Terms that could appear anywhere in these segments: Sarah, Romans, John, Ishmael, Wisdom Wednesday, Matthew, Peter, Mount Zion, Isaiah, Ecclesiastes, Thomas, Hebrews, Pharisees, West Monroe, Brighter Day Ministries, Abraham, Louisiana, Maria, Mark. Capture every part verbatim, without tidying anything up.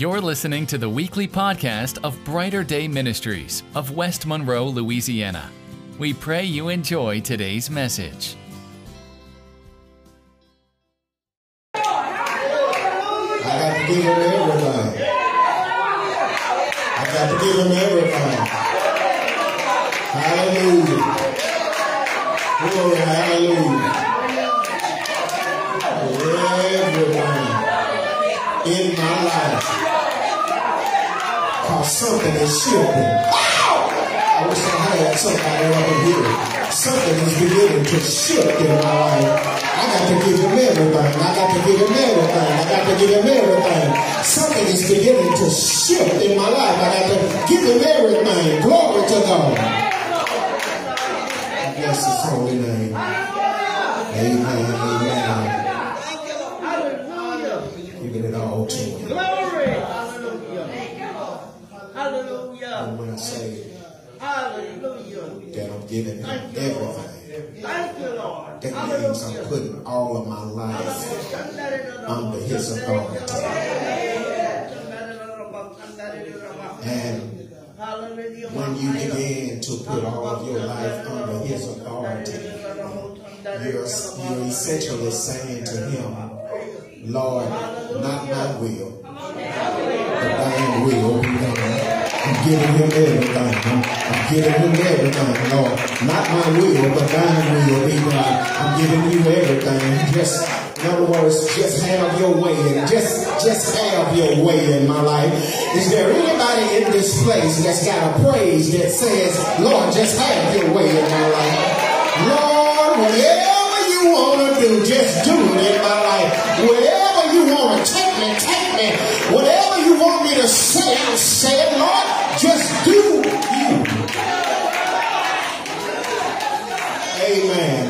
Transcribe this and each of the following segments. You're listening to the weekly podcast of Brighter Day Ministries of West Monroe, Louisiana. We pray you enjoy today's message. I got to give him everything. I got to give him everything. Hallelujah. Glory, hallelujah. Everything in my life. Something is shifting. I wish I had somebody up in here. Something is beginning to shift in my life. I got to give him everything. I got to give him everything. I got to give him everything. Something is beginning to shift in my life. I got to give him everything. Glory to God. I bless his holy name. Amen. Amen. Giving it all to him. Glory. Hallelujah. And when I say hallelujah, that I'm giving him everything. Thank you, Lord. That means I'm putting all of my life under his authority. And when you begin to put all of your life under his authority, you're, you're essentially saying to him, Lord, not my will, but thy will be done. I'm giving him everything. I'm, I'm giving him everything, Lord. Not my will, but thine will be done. I'm giving you everything. Just, in other words, just have your way. And just, just have your way in my life. Is there anybody in this place that's got a praise that says, Lord, just have your way in my life? Lord, whatever you want to do, just do it in my life. Whatever you want to take me, take me. Whatever you want me to say, I'll say it, Lord. Just do you. Amen.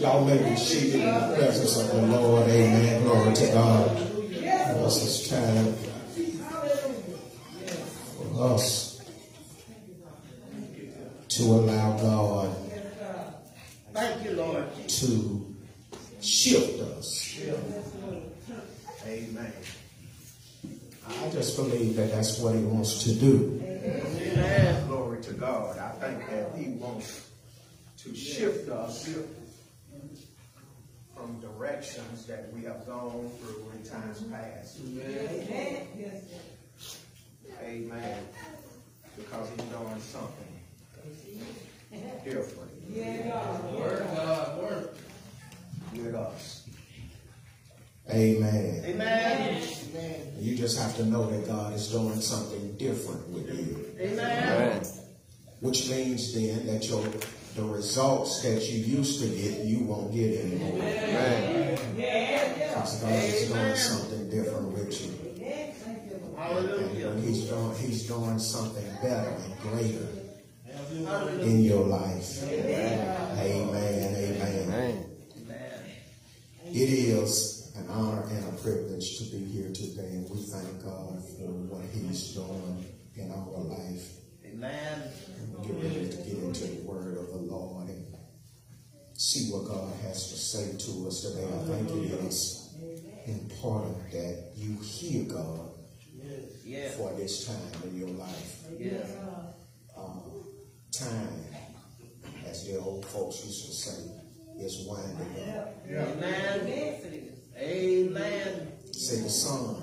Y'all may be seated in the presence of the Lord. Amen. Glory to God. For us, it's time for us to allow God to shift us. Amen. I just believe that that's what he wants to do. Amen. Glory to God. I think that he wants to shift us from directions that we have gone through in times past. Amen. Amen. Because he's doing something different. Yeah. With us. Amen. Amen. You just have to know that God is doing something different with you. Amen. Which means then that your the results that you used to get, you won't get anymore. Amen. Because God is doing something different with you. And he's doing he's doing something better and greater in your life. Amen. Amen. Amen. It is an honor and a privilege to be here today, and we thank God for what he's doing in our life. Amen. Get ready to get into the word of the Lord and see what God has to say to us today. I think it is important that you hear God for this time in your life. Um, time, as the old folks used to say, is winding up. Amen. Amen. Say the sun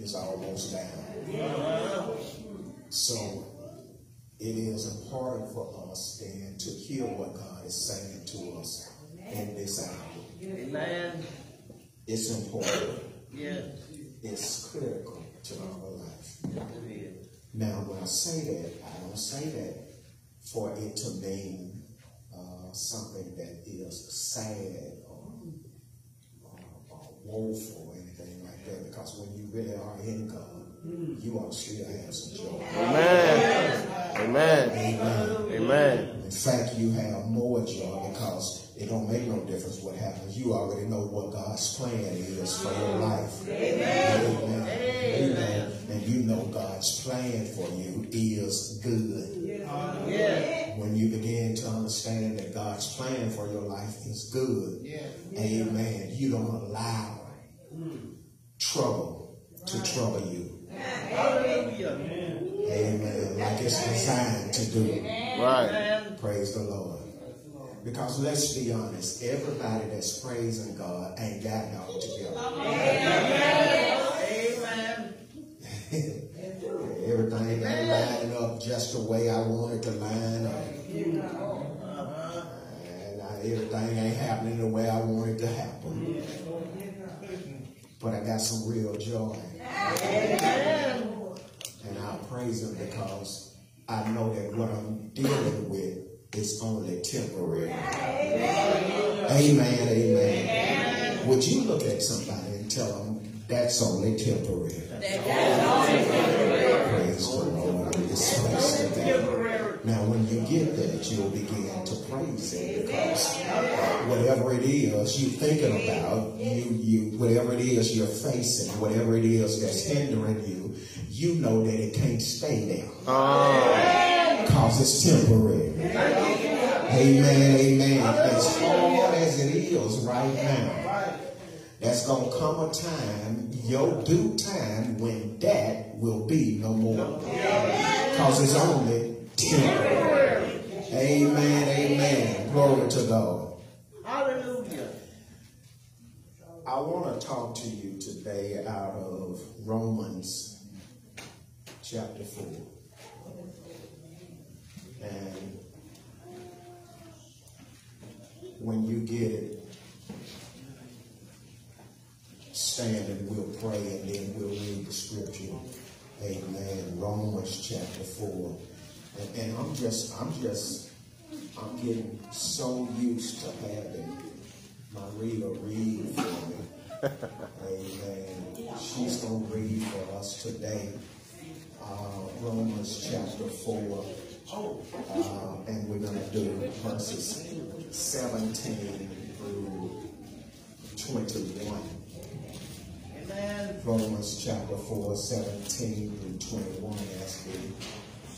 is almost down. Yeah. So it is important for us then to hear what God is saying to us in this hour. Amen. It's important. Yeah. It's critical to our life. Yeah. Now, when I say that, I don't say that for it to mean uh, something that is sad, woeful, or anything like that, because when you really are in God, you ought to still have some joy. Amen. Amen. Amen. Amen. In fact, you have more joy because it don't make no difference what happens. You already know what God's plan is for your life. Amen. Amen. Amen. And you know God's plan for you is good. Yeah. When you begin to understand that God's plan for your life is good, yeah. Amen, you don't allow trouble to trouble you. Hallelujah. Amen. Amen. Like it's designed to do. Right. Praise the Lord. Because let's be honest, everybody that's praising God ain't got it all together. Amen. Everything ain't lining up just the way I want it to line up. And everything ain't happening the way I want it to happen. But I got some real joy. And I praise him because I know that what I'm dealing with is only temporary. Amen. Amen, amen. Amen. Would you look at somebody and tell them that's only temporary? That's only temporary. Praise the Lord. It's only temporary. Now, when you get that, you'll begin to praise him because whatever it is you're thinking about, you, you, whatever it is you're facing, whatever it is that's hindering you, you know that it can't stay there. Oh. Because it's temporary. Amen, amen. As hard as it is right now, there's going to come a time, your due time, when that will be no more. Because it's only temporary. Amen, amen. Glory to God. Hallelujah. I want to talk to you today out of Romans chapter four. And when you get it, stand and we'll pray and then we'll read the scripture. Amen. Romans chapter four. And, and I'm just, I'm just, I'm getting so used to having Maria read for me. Amen. She's going to read for us today. Uh, Romans chapter four, uh, and we're going to do verses seventeen through twenty-one. Amen. Romans chapter four, seventeen through twenty-one, as the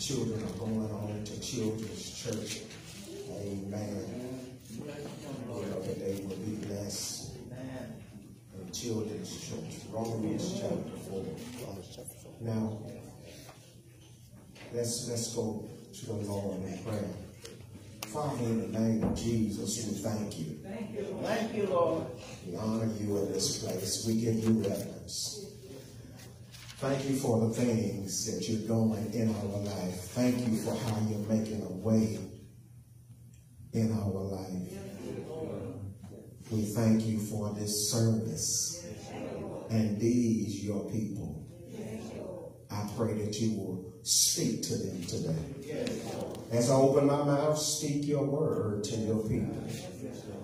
children are going on to Children's Church. Amen. Wherever they will be blessed in Children's Church. Romans chapter four. Now, Let's, let's go to the Lord in prayer. Father, in the name of Jesus, we thank you. Thank you. Thank you, Lord. We honor you in this place. We give you reverence. Thank you for the things that you're doing in our life. Thank you for how you're making a way in our life. We thank you for this service and these, your people. I pray that you will speak to them today. As I open my mouth, speak your word to your people.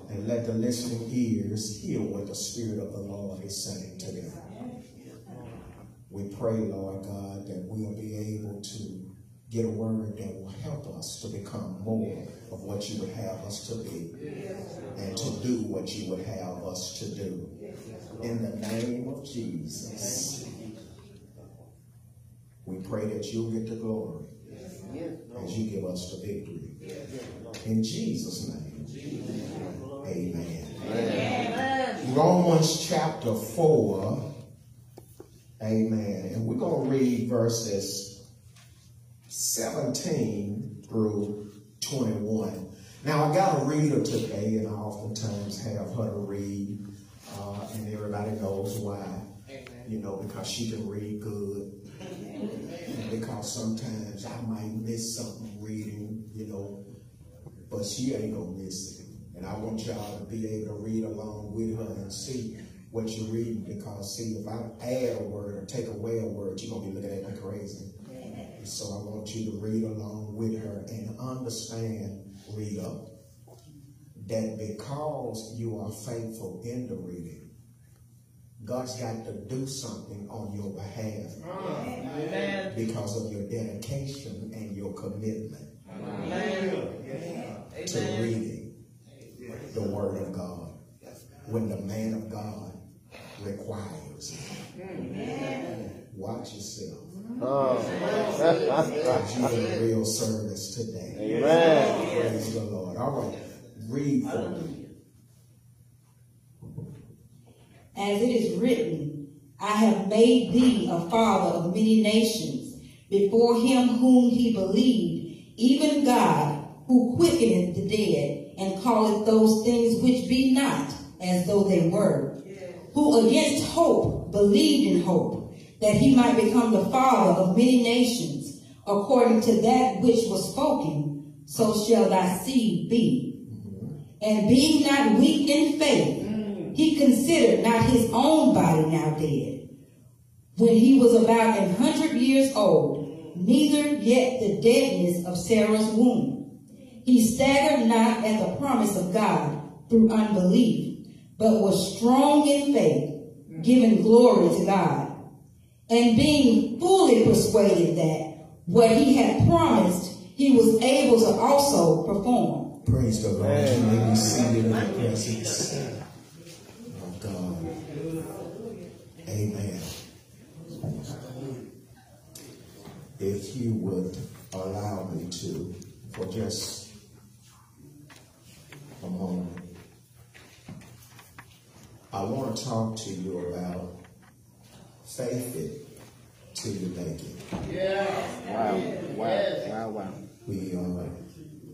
And let the listening ears hear what the Spirit of the Lord is saying to them. We pray, Lord God, that we'll be able to get a word that will help us to become more of what you would have us to be. And to do what you would have us to do. In the name of Jesus. We pray that you'll get the glory as you give us the victory. In Jesus' name, amen. Amen. Romans chapter four, amen. And we're going to read verses seventeen through twenty-one. Now, I got a reader today, and I oftentimes have her to read, uh, and everybody knows why. You know, because she can read good. Because sometimes I might miss something reading, you know, but she ain't gonna miss it. And I want y'all to be able to read along with her and see what you're reading, because see, if I add a word or take away a word, you're gonna be looking at me crazy. And so I want you to read along with her and understand, read up, that because you are faithful in the reading, God's got to do something on your behalf. Amen. Because of your dedication and your commitment. Amen. To reading the Word of God when the man of God requires it. Amen. Watch yourself. Oh. You're in a real service today. Amen. Praise the Lord. All right, read for me. As it is written, I have made thee a father of many nations, before him whom he believed, even God, who quickeneth the dead, and calleth those things which be not as though they were, who against hope believed in hope, that he might become the father of many nations, according to that which was spoken, so shall thy seed be. And being not weak in faith, he considered not his own body now dead, when he was about an hundred years old, neither yet the deadness of Sarah's womb. He staggered not at the promise of God through unbelief, but was strong in faith, giving glory to God, and being fully persuaded that what he had promised, he was able to also perform. Praise the Lord. May we see in the presence of God. Amen. If you would allow me to, for just a moment, I want to talk to you about faith it till you make it. Yes. Wow. Yes. Wow. Wow. Wow. We are.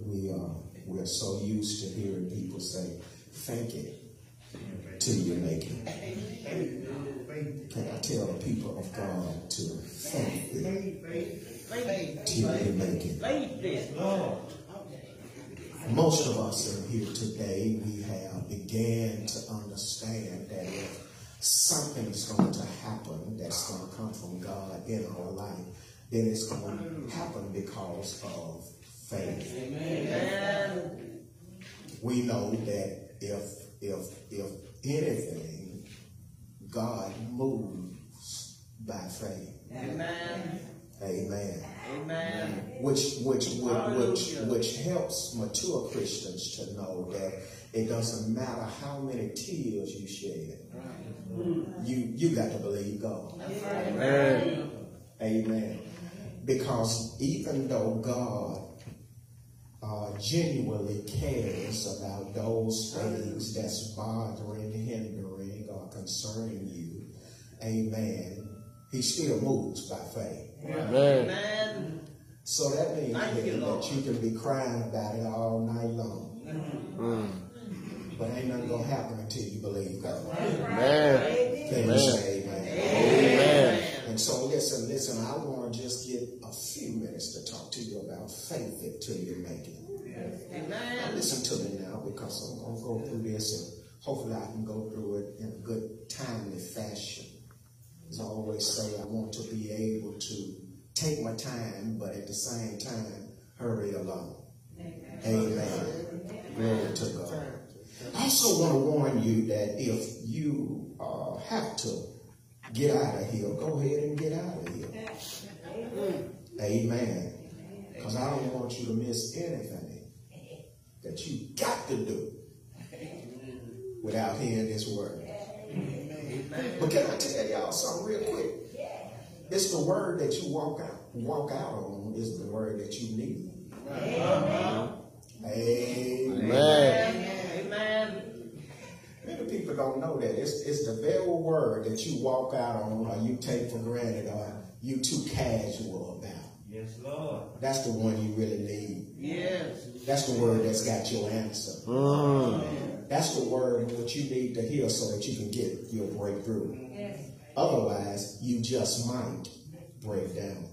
We are. We're so used to hearing people say, fake it till you make it. Can I tell the people of God to fake it till you make it? Most of us in here today, we have began to understand that if something is going to happen that's going to come from God in our life, then it's going to happen because of faith. Amen. We know that if if if anything, God moves by faith. Amen. Amen. Amen. Which which which which helps mature Christians to know that it doesn't matter how many tears you shed, you you got to believe God. Amen. Amen. Because even though God Uh, genuinely cares about those things that's bothering, hindering, or concerning you, amen, he still moves by faith. Amen. Amen. So that means that you, that you can be crying about it all night long. Mm-hmm. But ain't nothing going to happen until you believe God. Amen. Can you say amen? Amen. And so listen, listen, I want to just get a few minutes to talk to you about faith it till you make it. Yes. Amen. Now listen to me now, because I'm going to go through this and hopefully I can go through it in a good, timely fashion. As I always say, I want to be able to take my time, but at the same time, hurry along. Amen. Amen. Amen. Glory to God. I also want to warn you that if you uh, have to get out of here, go ahead and get out of here. Amen. Amen. Because I don't want you to miss anything that you got to do without hearing this word. Amen. But can I tell y'all something real quick? It's the word that you walk out, walk out on is the word that you need. Amen. Amen. Amen. Amen. Many people don't know that. It's, it's the very word that you walk out on, or you take for granted, or you too casual about. Yes, Lord. That's the one you really need. Yes. That's the word that's got your answer. Mm. That's the word what you need to hear so that you can get your breakthrough. Yes. Otherwise, you just might break down.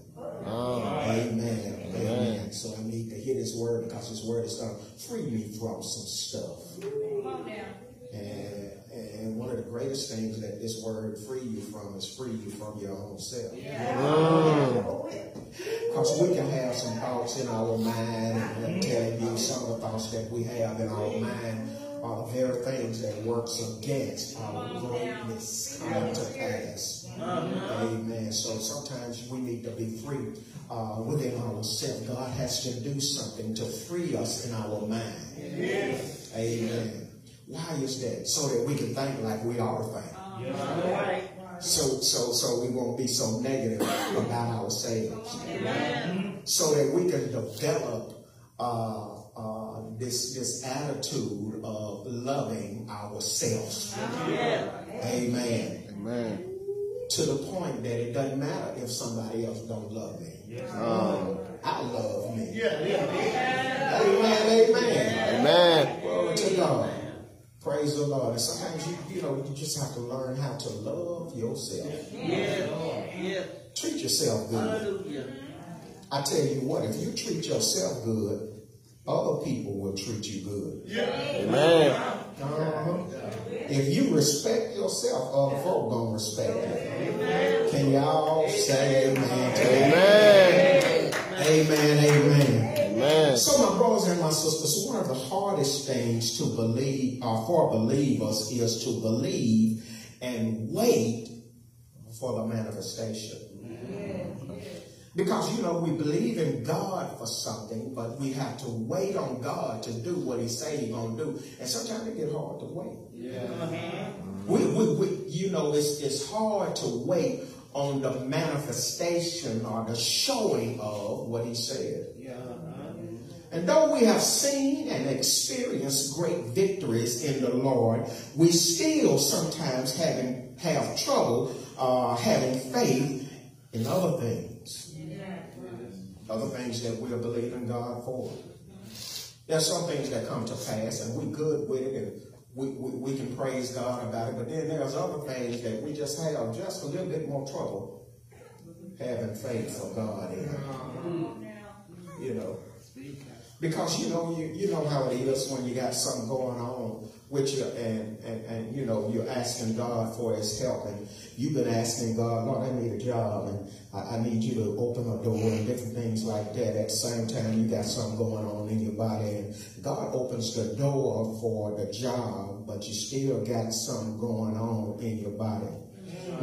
Oh. Amen. Amen. Amen. So I need to hear this word, because this word is going to free me from some stuff. Come on now. And, and one of the greatest things that this word free you from is free you from your own self. Because we can have some thoughts in our mind, and I'm telling you, some of the thoughts that we have in our mind are the very things that works against our greatness coming to pass. Amen. So sometimes we need to be free uh, within ourselves. God has to do something to free us in our mind. Yes. Amen. Why is that? So that we can think like we ought to think. Yes. So, so, so we won't be so negative about ourselves. Amen. So that we can develop uh, uh, this this attitude of loving ourselves. Amen. Amen. Amen. to the point that it doesn't matter if somebody else don't love me. Yes. Um, I love me. Yeah, yeah. Amen, amen. Amen. Glory to God. Praise the Lord. And sometimes you, you know, you just have to learn how to love yourself. Yeah, yeah. Treat yourself good. Hallelujah. I tell you what, if you treat yourself good, other people will treat you good. Yeah. Amen. Uh-huh. If you respect yourself, other folk gonna respect you. Amen. Can y'all say amen? Amen. Amen. Amen. Amen. So, my brothers and my sisters, one of the hardest things to believe, or for believers, is to believe and wait for the manifestation. Because, you know, we believe in God for something, but we have to wait on God to do what he said he's going to do. And sometimes it gets hard to wait. Yeah. Mm-hmm. we, we, we, you know, it's, it's hard to wait on the manifestation or the showing of what he said. Yeah. Mm-hmm. And though we have seen and experienced great victories in the Lord, we still sometimes having, have trouble uh, having faith in other things. Other things that we're believing God for. There's some things that come to pass and we're good with it and we, we, we can praise God about it. But then there's other things that we just have just a little bit more trouble having faith for God in. You know. Because you know, you, you know how it is when you got something going on with you and, and, and you know, you're asking God for his help and you've been asking God, Lord, I need a job and I, I need you to open a door and different things like that. At the same time, you got something going on in your body and God opens the door for the job, but you still got something going on in your body.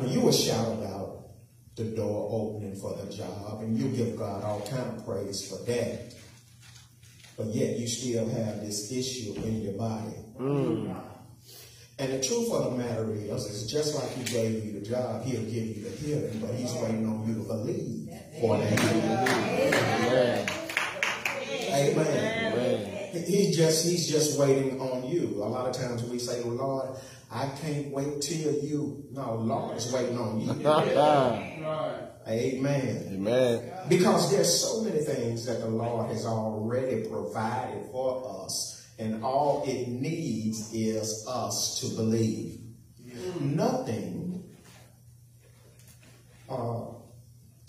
When you were shouting out the door opening for the job and you give God all kind of praise for that. But yet you still have this issue in your body. Mm. And the truth of the matter is, it's just like he gave you the job, he'll give you the healing, but he's waiting on you to believe for that healing. Amen. Amen. Amen. He's just, he's just waiting on you. A lot of times we say, well, Lord, I can't wait till you. No, Lord is waiting on you. Amen. Amen. Amen. Because there's so many things that the Lord has already provided for us, and all it needs is us to believe. Mm-hmm. Nothing uh,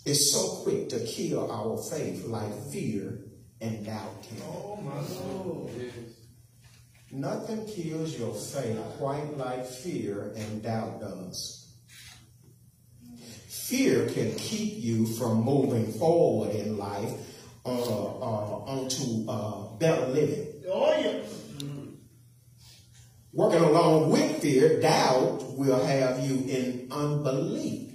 is so quick to kill our faith like fear and doubt can. Oh my Lord. Nothing kills your faith quite like fear and doubt does. Fear can keep you from moving forward in life uh, uh, onto uh, better living. Oh, yeah. Mm-hmm. Working along with fear, doubt will have you in unbelief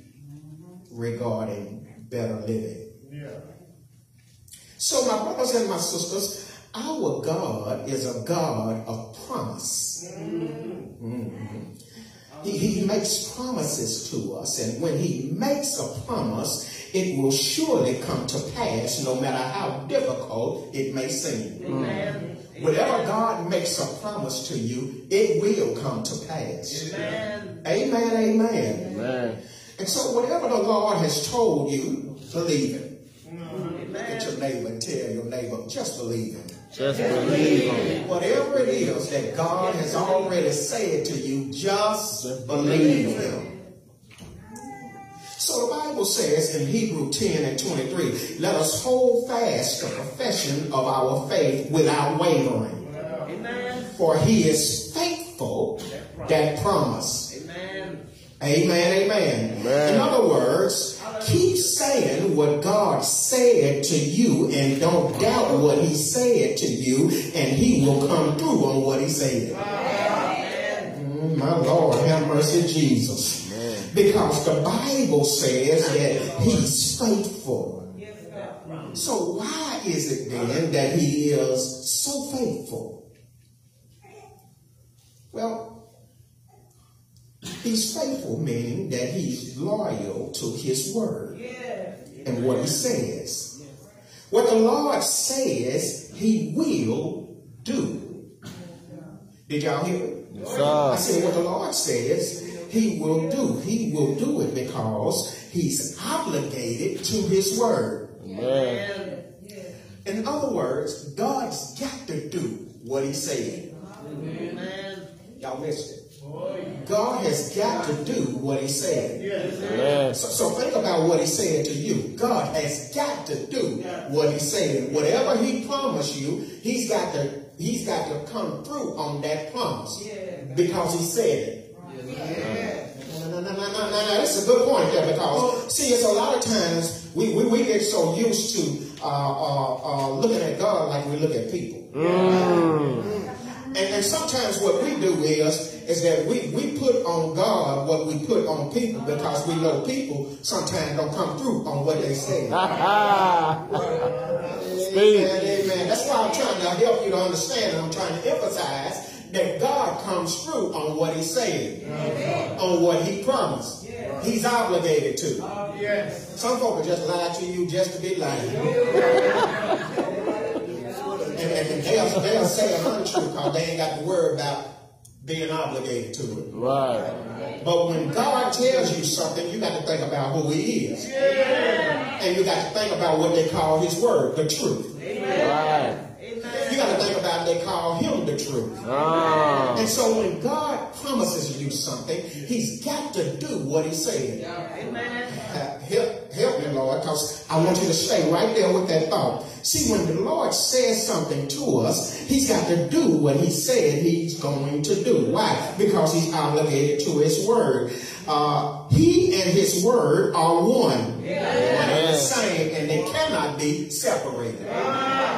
regarding better living. Yeah. So, my brothers and my sisters, our God is a God of promise. Mm-hmm. Mm-hmm. He, he makes promises to us, and when he makes a promise, it will surely come to pass, no matter how difficult it may seem. Amen. Whenever God makes a promise to you, it will come to pass. Amen. Amen, amen. Amen. And so whatever the Lord has told you, believe it. Get your neighbor and tell your neighbor, just believe it. Just believe him. Whatever it is that God has already said to you, just believe him. So the Bible says in Hebrews ten and twenty-three, let us hold fast the profession of our faith without wavering. Amen. For he is faithful that promise. Amen. Amen, amen. Amen. In other words, keep saying what God said to you and don't doubt what he said to you, and he will come through on what he said. Amen. My Lord, have mercy, Jesus. Amen. Because the Bible says that he's faithful. So why is it then that he is so faithful? Well, he's faithful, meaning that he's loyal to his word yeah. and what he says. What the Lord says, he will do. Did y'all hear it? Yes, I said what the Lord says, he will do. He will do it because he's obligated to his word. Amen. In other words, God's got to do what he said. Amen. Y'all missed it. God has got to do what he said. Yes. So, so think about what he said to you. God has got to do what he said. Whatever he promised you, he's got to, he's got to come through on that promise. Because he said it. Yeah. No, no, no, no, no, no, no. That's a good point there because, see, it's a lot of times we, we, we get so used to uh, uh, uh, looking at God like we look at people. Mm. And, and sometimes what we do is, is that we, we put on God what we put on people because we know people sometimes don't come through on what they say. Amen, amen. That's why I'm trying to help you to understand. I'm trying to emphasize that God comes through on what he said, amen. On what he promised. Yes. He's obligated to. Uh, yes. Some folk just lie to you just to be lying. Yes. and and they'll, they'll say a hundred truth because they ain't got to worry about being obligated to it. Right. But when God tells you something, you got to think about who he is. Yeah. And you got to think about what they call his word, the truth. Amen. Right. You got to think about they call him the truth. Oh. And so when God promises you something, he's got to do what he said. Yeah. Amen. Uh, help, help me, Lord, because I want you to stay right there with that thought. See, when the Lord says something to us, he's got to do what he said he's going to do. Why? Because he's obligated to his word. Uh, he and his word are one. Yeah. One and the same, and they cannot be separated. Yeah.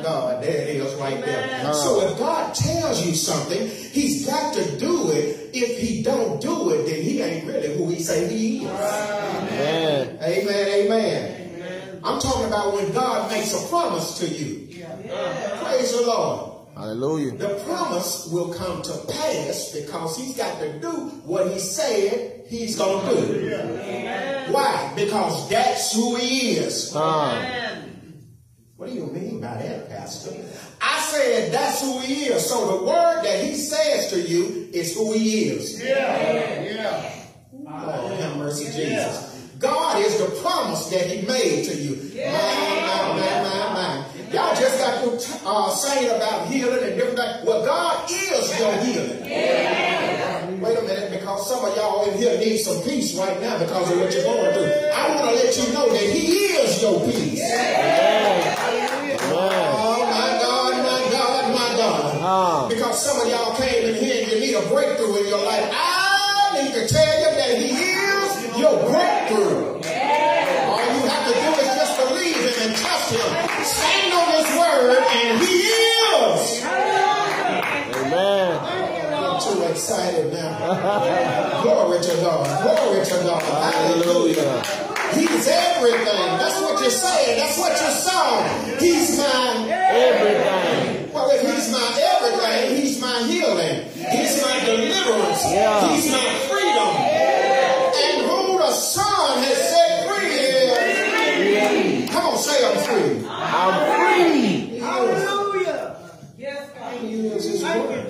God, there it is right there. Wow. So if God tells you something, he's got to do it. If he don't do it, then he ain't really who he say he is. Wow. Amen. Amen, amen. Amen. I'm talking about when God makes a promise to you. Yeah. Yeah. Praise the Lord. Hallelujah. The promise will come to pass because he's got to do what he said he's going to do. Yeah. Why? Because that's who he is. Amen. What do you mean by that, Pastor? I said that's who he is. So the word that he says to you is who he is. Yeah, yeah. Lord have mercy, Jesus. God is the promise that he made to you. Yeah. My, my, my, my, my. Y'all just got to uh, say it about healing and different things. Well, God is your healing. Yeah. Wait a minute, because some of y'all in here need some peace right now because of what you're going through. I want to let you know that he is your peace. Yeah. Oh, my God, my God, my God. Because some of y'all came in here and you need a breakthrough in your life. I need to tell you that he is your breakthrough. Yeah. All you have to do is just believe him and trust him. Stand on his word and he is. Amen. I'm too excited now. Glory to God. Glory to God. Hallelujah. He's everything. That's what you're saying. That's what you saw. He's my everything. Well, if he's my everything, he's my healing. He's my deliverance. Yeah. He's my freedom. Yeah. And who the Son has set free is. Yeah. Come on, say I'm free. I'm free. Hallelujah. Yes, God. He is his word.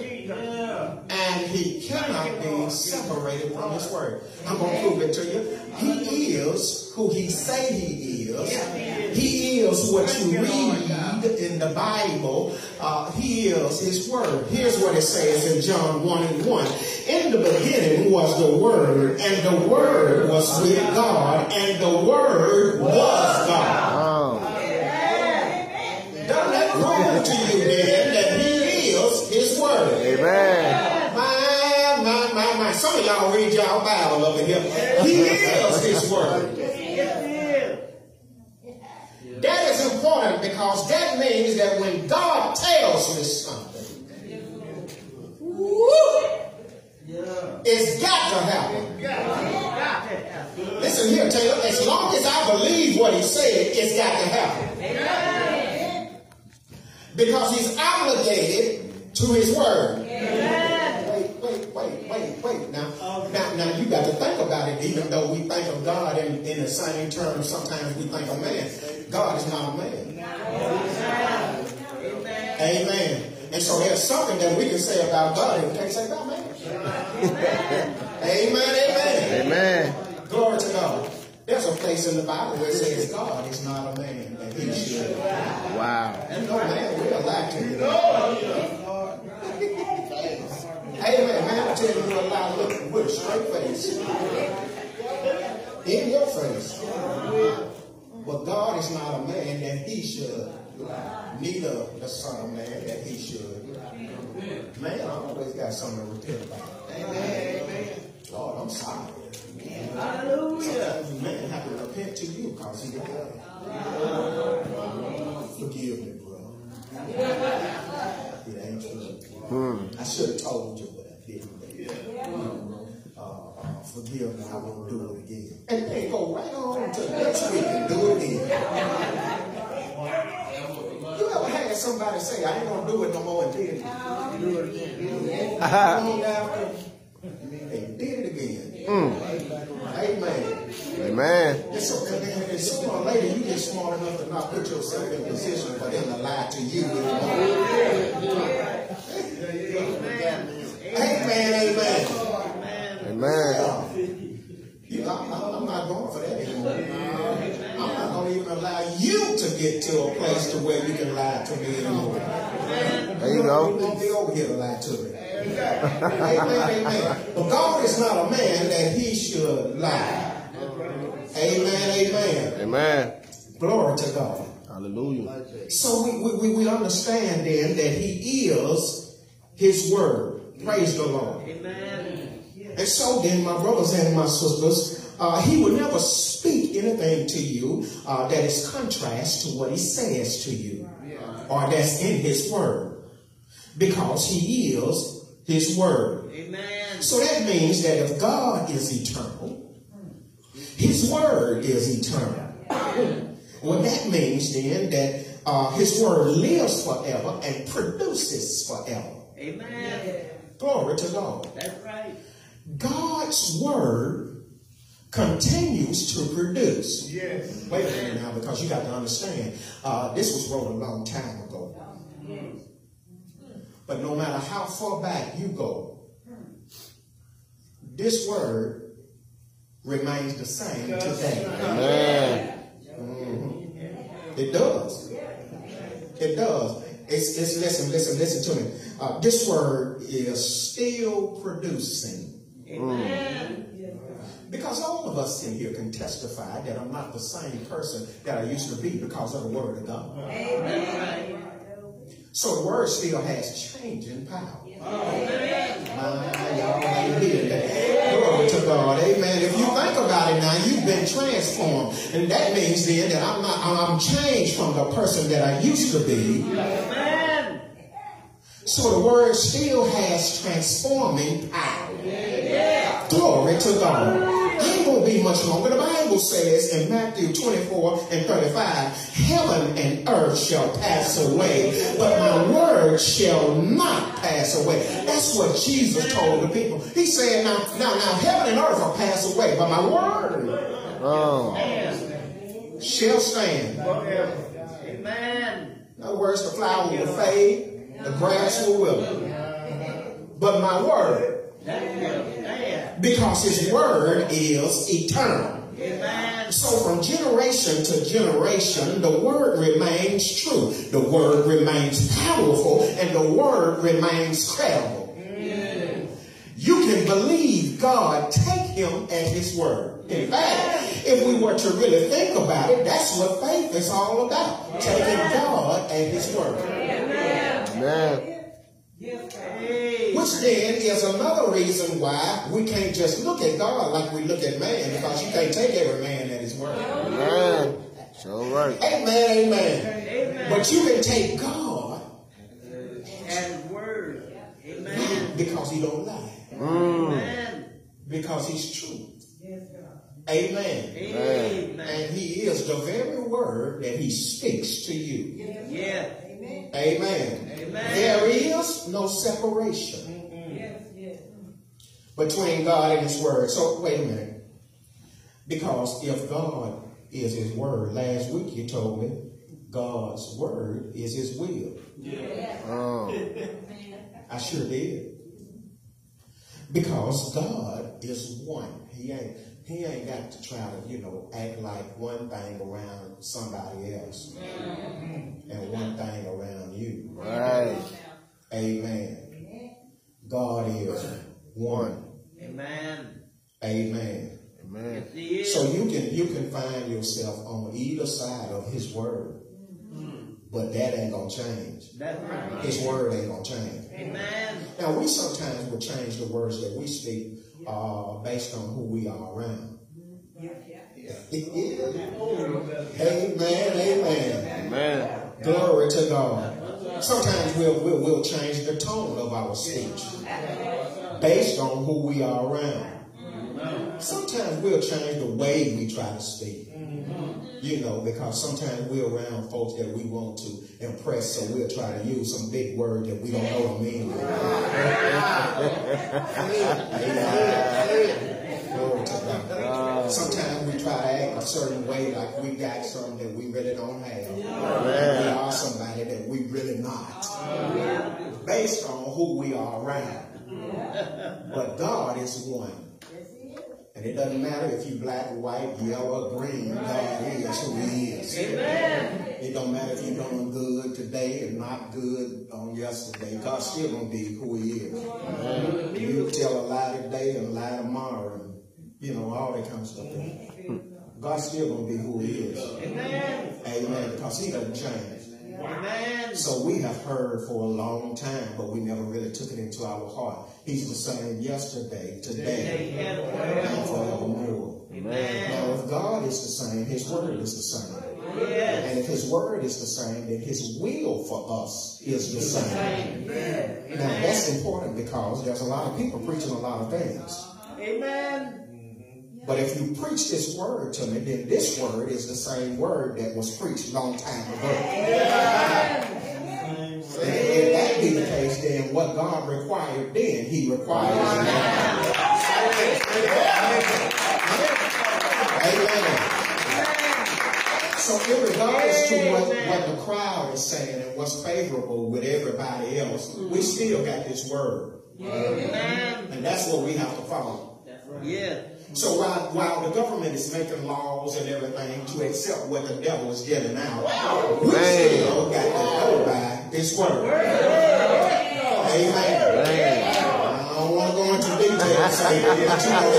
And he cannot be separated from his word. I'm going to prove it to you. He is who he say he is. He is what you read in the Bible. Uh, he is his word. Here's what it says in John one and one. In the beginning was the word, and the word was with God, and the word was God. Doesn't that prove to you then that he is his word? Amen. My, my, my. Some of y'all read y'all Bible over here. He is his word. That is important because that means that when God tells me something, woo, it's got to happen. Listen here, Taylor. As long as I believe what he said, it's got to happen. Because he's obligated to his word. Wait, wait, wait, wait. Now, now, now you got to think about it, even though we think of God in, in the same terms, sometimes we think of man. God is not a man. No. Amen. Amen. And so there's something that we can say about God and we can't say about man. Amen. Amen, amen. Amen. Glory to God. There's a place in the Bible where it says God is not a man that he should. Wow. And no man will lie to you. Amen, man. I tell you, you're allowed to look with a straight face. In your face. But God is not a man that he should. Neither the Son of Man that he should. Man, I always got something to repent about. Amen. Amen. Lord, I'm sorry. Hallelujah. Sometimes man have to repent to you because he got it. Forgive me, bro. It ain't true. I should have told you, but I didn't. Uh, uh, forgive me, I won't do it again. And then go right on to next week and do it again. You ever had somebody say, I ain't going to do it no more, and did it again? Do it again. They did it again. Mm. Amen. Amen. And so, and, and, and sooner or later, you get smart enough to not put yourself in position for them to lie to you. Amen. Amen. Amen. Amen. You know, I'm not going for that anymore. I'm not going to even allow you to get to a place to where you can lie to me anymore. There you go. You won't be over here to lie to me. Amen, amen. But God is not a man that he should lie. Amen, amen. Amen. Glory to God. Hallelujah. So we, we, we understand then that he is his word. Praise the Lord. Amen. And so then, my brothers and my sisters, Uh, he would never speak anything to you uh, that is contrast to what he says to you or that's in his word, because he is his word. Amen. So that means that if God is eternal, his word is eternal. Well, that means then that uh, his word lives forever and produces forever. Amen. Glory to God. That's right. God's word continues to produce. Yes. Wait a minute now, because you got to understand, uh, this was wrote a long time ago. Mm-hmm. But no matter how far back you go, this word remains the same today. Amen. Mm-hmm. It does. It does. It's, it's listen, listen, listen to me. Uh, this word is still producing. Amen. Mm. Because all of us in here can testify that I'm not the same person that I used to be because of the word of God. Amen. So the word still has changing power. Amen. My, y'all ain't hear that. Glory to God. Amen. If you think about it now, you've been transformed. And that means then that I'm not, I'm changed from the person that I used to be. Amen. So the word still has transforming power. Yeah. Glory to God. It won't be much longer. The Bible says in Matthew twenty-four and thirty-five, heaven and earth shall pass away, but my word shall not pass away. That's what Jesus told the people. He said, now, now, now heaven and earth will pass away, but my word oh. shall stand. Amen. In other words, the flower will fade, the grass will wither, but my word, because his word is eternal. Amen. So from generation to generation, the word remains true. The word remains powerful, and the word remains credible. Amen. You can believe God, take him at his word. In fact, if we were to really think about it, that's what faith is all about. Taking God at his word. Amen. Amen. Which then is another reason why we can't just look at God like we look at man, because you can't take every man at his word. Amen. So right. Amen, amen. Amen. But you can take God at his word. Amen. Because he don't lie. Amen. Because he's true. Yes, God. Amen. Amen. And he is the very word that he speaks to you. Yeah. Amen. Amen. Amen. There is no separation mm-hmm. yes, yes. between God and his word. So, wait a minute. Because if God is his word, last week you told me God's word is his will. Yeah. Oh. I sure did. Because God is one. He ain't He ain't got to try to, you know, act like one thing around somebody else and one thing around you. Right. Amen. God is one. Amen. Amen. Amen. Yes, so you can you can find yourself on either side of His word, mm-hmm. but that ain't gonna change. That's right. His word ain't gonna change. Amen. Now we sometimes will change the words that we speak. Uh, based on who we are around. Yeah, yeah, yeah. Amen, amen. Amen. Glory to God. Sometimes we'll, we'll, we'll change the tone of our speech based on who we are around. Sometimes we'll change the way we try to speak. You know, because sometimes we're around folks that we want to impress, so we'll try to use some big word that we don't know what mean. Sometimes we try to act a certain way like we got something that we really don't have. Yeah. We are somebody that we really not. Yeah. Based on who we are around. Yeah. But God is one. And it doesn't matter if you black, white, yellow, green, God is who He is. Amen. It don't matter if you're doing good today and not good on yesterday. God still gonna be who He is. Amen. You tell a lie today and lie tomorrow, and you know, all that kind of stuff. God still gonna be who He is. Amen. Amen. Because He doesn't change. Amen. So we have heard for a long time, but we never really took it into our heart. He's the same yesterday, today, and forevermore. Amen. Now, if God is the same, His word is the same. Yes. And if His word is the same, then His will for us is the same. Amen. Now, that's important because there's a lot of people preaching a lot of things. Amen. But if you preach this word to me, then this word is the same word that was preached a long time ago. And if that be the case, then what God required then, He requires now. Amen. So irregardless to what, what the crowd is saying and what's favorable with everybody else, we still got this word. And that's what we have to follow. Yeah. So while, while the government is making laws and everything to accept what the devil is getting out, wow. we Man. still got to go by this word. Word. Amen. Amen. I don't want to go into details. So you know they're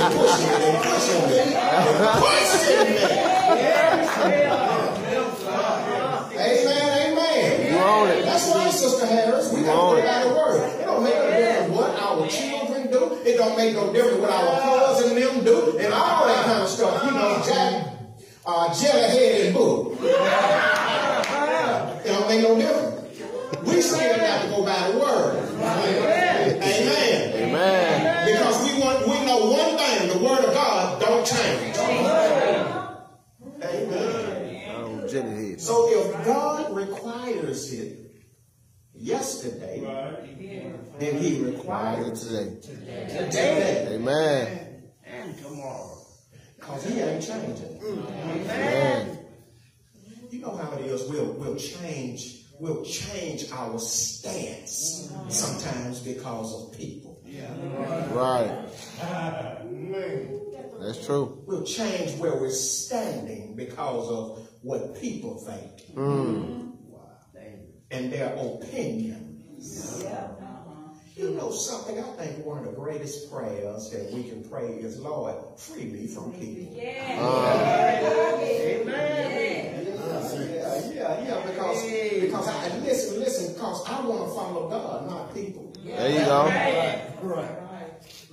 pushing it, they're pushing it, they're pushing it. Amen, amen. You own it. That's why, Sister Harris, we got to go by the word. It don't make a difference what our children do. It don't make no difference what our cars and them do and all that kind of stuff. You know, Jack, uh, Jellyhead and Boo. It don't make no difference. We still got to go by the word. Amen. Amen. Amen. Because we want, we know one thing: the word of God don't change. Amen. So if God requires it yesterday, right, then He required today. Today. Today. Amen. And tomorrow. Because He ain't changing. Amen. Amen. You know how it is. We'll we'll change, we'll change our stance sometimes because of people. Yeah. Right. That's true. We'll change where we're standing because of what people think. Mm. And their opinions. Yeah. You know something? I think one of the greatest prayers that we can pray is, Lord, free me from people. Yeah. Uh, Amen. Yeah, yeah, yeah. Because, because I listen, listen, because I want to follow God, not people. There you go. Right. Right.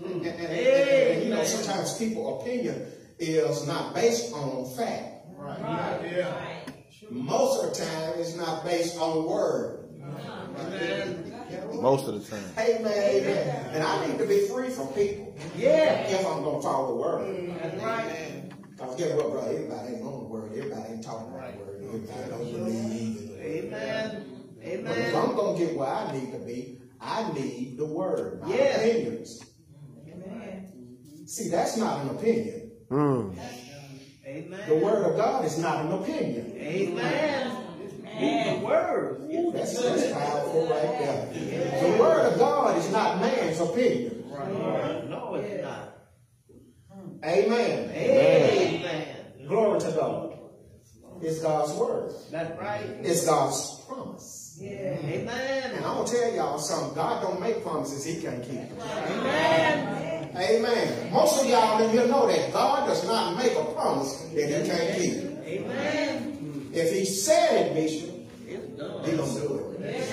And, and, and, and you know, sometimes people's opinion is not based on fact. Right. Right. Yeah. Most of the time, it's not based on word. Amen. Most of the time. Amen, amen. And I need to be free from people. Yeah. If I'm going to follow the word. Amen. Because guess what, brother? Everybody ain't on the word. Everybody ain't talking about the word. Everybody don't believe it. Amen. Amen. But if I'm going to get where I need to be, I need the word. My yeah. opinions. Amen. See, that's not an opinion. Mm. Amen. The word of God is not an opinion. Amen. Amen. The word. Ooh, that's, that's powerful right there. The word of God is not man's opinion. Right. Amen. Amen. Amen. Glory to God. It's God's word. That's right. It's God's promise. Yeah. Amen. And I'm going to tell y'all something. God don't make promises he can't keep. Amen. Amen. Amen. Most of y'all in here know that God does not make a promise that he can't keep. Amen. If he said it, Bishop, he's going to do it. Amen.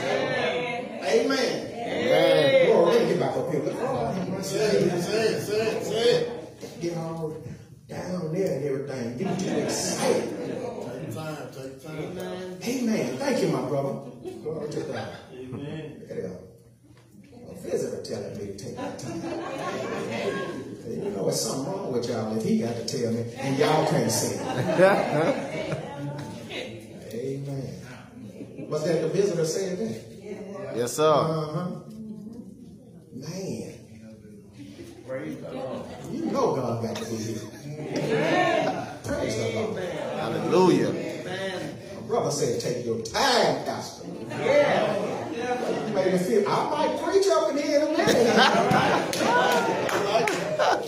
Amen. Amen. Glory, let me get back up here. Say it, say it, say it. Get all down there and everything. Get too excited. Take time, take time. Amen. Amen. Thank you, my brother. Glory to God. Amen. A visitor telling me to take my time. You know, there's something wrong with y'all if he got to tell me and y'all can't say it. Amen. Was that the visitor saying that? Yes, sir. Uh-huh. Man. Praise God. You know God got to be here. Amen. Praise the Lord. Hallelujah. Amen. My brother said, take your time, Pastor. Yeah. yeah. You made me feel, I might preach up in here in a minute.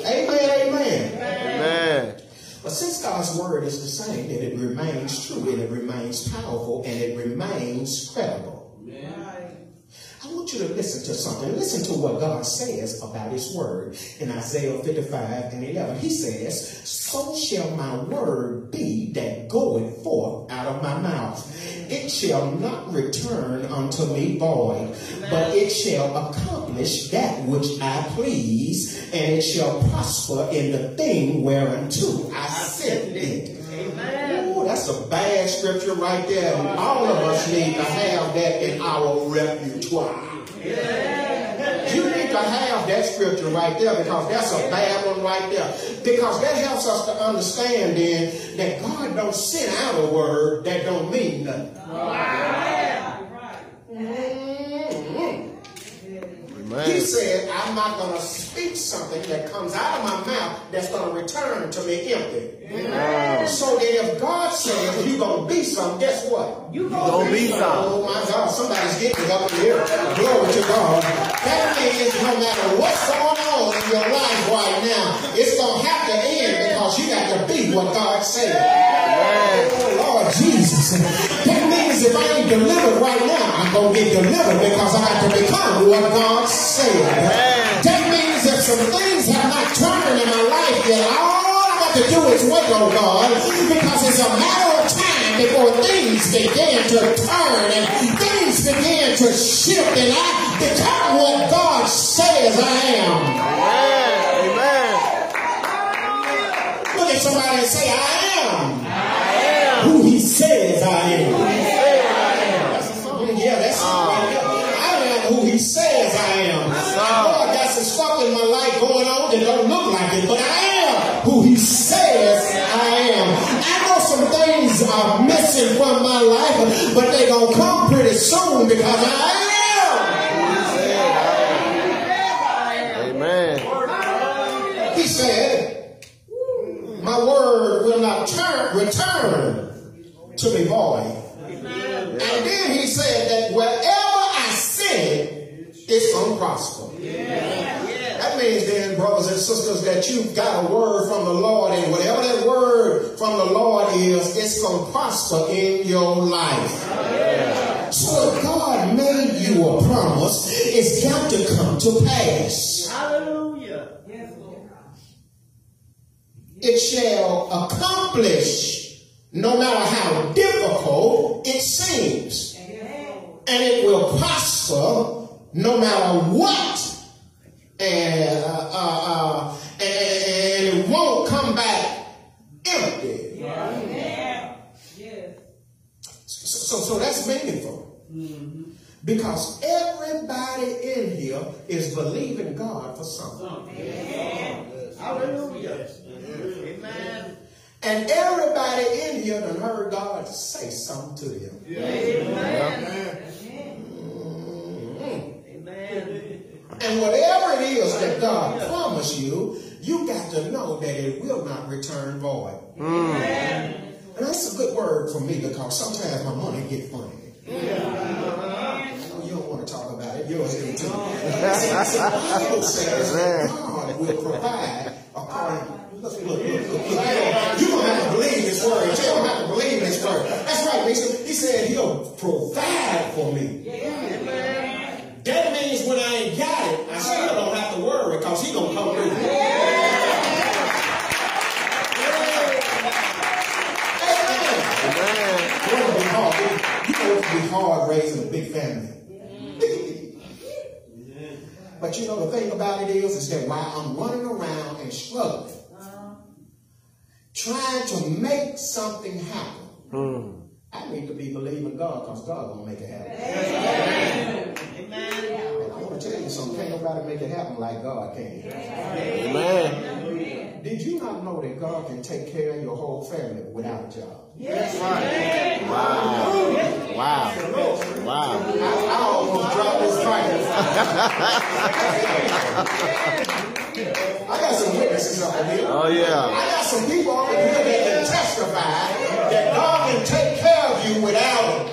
Amen, amen. Amen. But since God's word is the same, then it remains true, and it remains powerful, and it remains credible. Amen. I want you to listen to something. Listen to what God says about his word. In Isaiah fifty-five and eleven, he says, so shall my word be that goeth forth out of my mouth. It shall not return unto me void, but it shall accomplish that which I please, and it shall prosper in the thing whereunto I sent it. That's a bad scripture right there. And all of us need to have that in our repertoire. Yeah. You need to have that scripture right there, because that's a bad one right there. Because that helps us to understand then that God don't send out a word that don't mean nothing. Wow. Mm-hmm. He said, I'm not going to speak something that comes out of my mouth that's going to return to me empty. Wow. So that if God says you're going to be something, guess what? You're going to be something. Oh my God, somebody's getting up here. Glory to God. That means no matter what's going on in your life right now, it's going to have to end, because you got to be what God said. Oh Lord Jesus. That means if I ain't delivered right now, I'm going to get delivered, because I have to become what God said. That means that some things have not turned in my life yet. I to do is work on God, because it's a matter of time before things began to turn and things began to shift, and I become what God says I am. Amen. Look at somebody and say, I am. I am who he says I am. Who he says I am. That's the song. Yeah, that's the song. I am who he says I am. Lord, that's the stuff in my life going on that don't look like it, but I am who he says are missing from my life, but they're going to come pretty soon, because I am. Amen. He said, my word will not turn, return to me void. And then he said that wherever I send, it's going to prosper. Yeah. That means then, brothers and sisters, that you've got a word from the Lord, and whatever that word from the Lord is, it's going to prosper in your life. Yeah. So if God made you a promise, it's got to come to pass. Hallelujah. Yes, Lord. It shall accomplish, no matter how difficult it seems. Amen. And it will prosper no matter what. And, uh, uh, uh, and, and it won't come back empty. Yeah. Yeah. Yes. So, so, so that's meaningful. Mm-hmm. Because everybody in here is believing God for something. Amen. Hallelujah. Amen. And everybody in here done heard God say something to them. Yeah. Amen. Amen. Mm-hmm. Amen. And whatever it is that God promised you, you got to know that it will not return void. Mm. And that's a good word for me, because sometimes my money get funny. Yeah. So you don't want to talk about it. You'll hear it too. The Bible says God will provide according. Look, provide for me. Yeah. That means when I ain't got it, I still don't have to worry because He gonna come through. Yeah. Yeah. You know it can be hard raising a big family. Yeah. But you know the thing about it is, is that while I'm running around and struggling, trying to make something happen, mm. I need to be believing God because God gonna make it happen. Amen. Amen. And I want to tell you something. Can't nobody make it happen like God can. Amen. Amen. Amen. Did you not know that God can take care of your whole family without a job? Yes. Right. Wow. Wow. Wow. I, I almost dropped this right. I got some witnesses up in here. Oh, yeah. I got some people up in here that can testify that God can take care of you without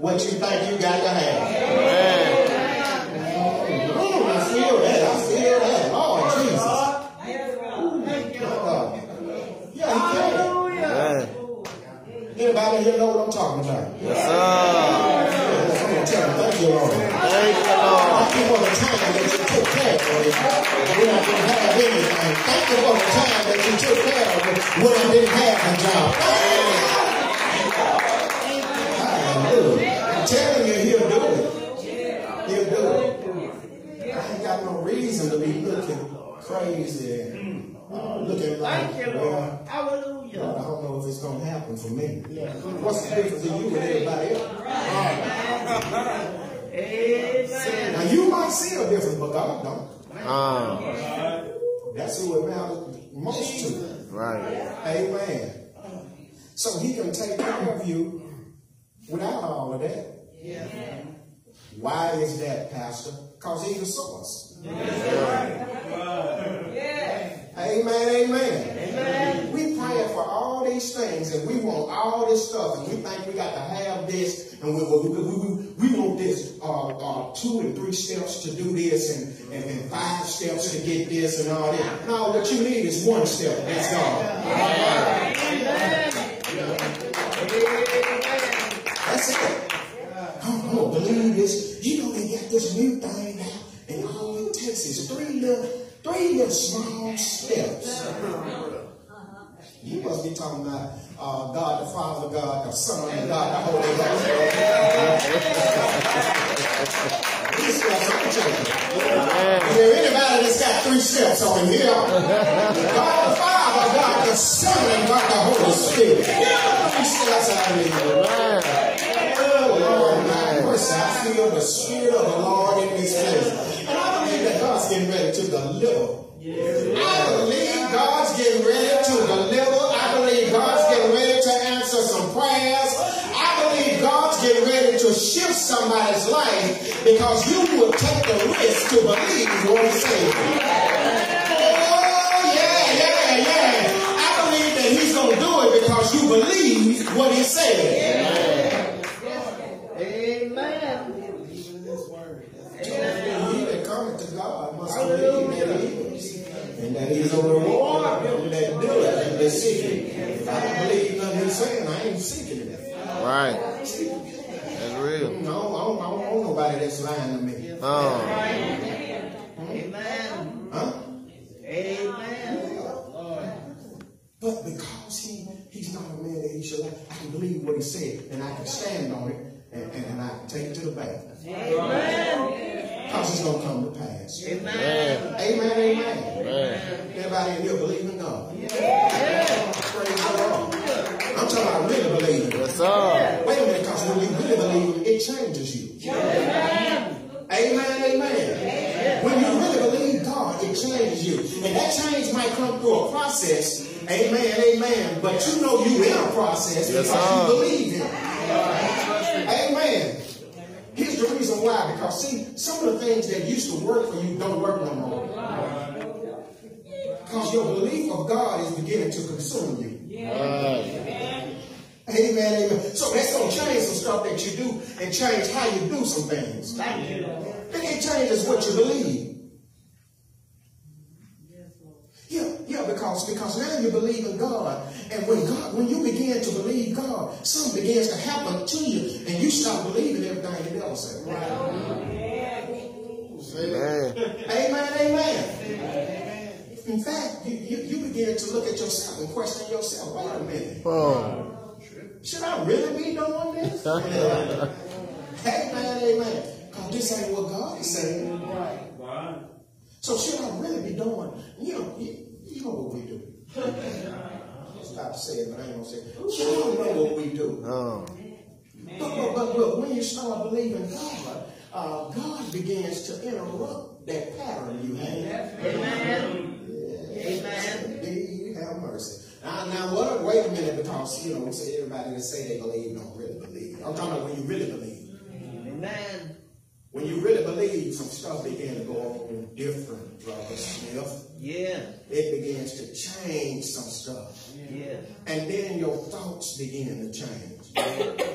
what you think you got to have. Amen. Ooh, I feel that. I feel that. Lord Jesus. Ooh, yeah, He can. Amen. Anybody here know what I'm talking about? Yes, sir. Yeah, thank you, Lord. Thank you, Lord. Thank you for the time that you took care of it when I didn't have anything. Thank you for the time that you took care of it when I didn't have a job. Hallelujah. I'm telling you, He'll do it. He'll do it. I ain't got no reason to be looking crazy and uh, looking like, well, hallelujah. I don't know if it's going to happen for me. What's the difference in you and everybody else? Amen. Now you might see a difference, but God don't. Um, That's who it matters most to. Right. Amen. So He can take care of you without all of that. Yeah. Why is that, Pastor? Because He's the source. Yeah. Yeah. Amen, amen. Amen. We pray for all these things and we want all this stuff and we think we got to have this and we we, we, we, we want this. Uh, uh, two and three steps to do this and, and, and five steps to get this and all that. No, what you need is one step. That's God. That's it. Come on, believe this. You know they got this new thing now and all it takes is three little, three little small steps. You must be talking about uh, God the Father, God the Son, and God the Holy Ghost. These steps are changing. Is there anybody that's got three steps on here? God the Father, God the Son, and God the Holy Spirit. Three steps out of here. Oh, Lord, my mercy. I feel the Spirit of the Lord in this place. And I believe that God's getting ready to deliver. I believe God's getting ready to deliver. I believe God's getting ready to answer some prayers. I believe God's getting ready to shift somebody's life because you will take the risk to believe what He said. Oh, yeah, yeah, yeah. I believe that He's going to do it because you believe what He said. Amen. Amen. He that cometh to God must believe that He and that He's on the reward of them that do it and they seek it. If I don't believe nothing He's saying, I ain't seeking it. Right. That's real. No, I don't, I don't know nobody that's lying to me. Oh. Amen. Amen. Huh? Amen. Yeah. But because he he's not a man that He should lie, I can believe what He said and I can stand on it and, and, and I can take it to the bank. Amen. Because it's going to come to pass. Amen. Amen, amen. Amen. Everybody in here believe in God. Yeah. Yeah. Praise the Lord. I'm talking about really believing. Yes, sir. Wait a minute, because when you really believe, it changes you. Yeah. Amen, amen. Yeah. When you really believe God, it changes you. And that change might come through a process. Amen, amen. But you know you're in a process because yes, you believe Him. Yeah. Amen. Here's the reason why, because see, some of the things that used to work for you don't work no more. Because your belief of God is beginning to consume you. Yeah. Amen. Amen, amen. So that's going to change some stuff that you do and change how you do some things. Thank you. And it changes what you believe. Yeah, yeah, because, because now you believe in God. And when God, when you begin to believe God, God, something begins to happen to you, and you stop believing everything the devil said. Right? Amen. Amen. Amen. Amen. In fact, you, you, you begin to look at yourself and question yourself. Wait a minute. Oh. Should I really be doing this? Amen. Amen. Amen. Because this ain't what God is saying. Right. Right. So should I really be doing? You know, you, you know what we do. Stop saying, but I ain't gonna say. You don't know what we do. Oh. But, but, but, but when you start believing God, uh, God begins to interrupt that pattern you have. Amen. Yes. Amen. Indeed, have mercy. Now, now, what? Wait a minute, because you know, say everybody that say they believe don't really believe. I'm talking about when you really believe. Amen. When you really believe, some stuff begins to go on in different levels. Yeah. It begins to change some stuff. Yeah. And then your thoughts begin to change.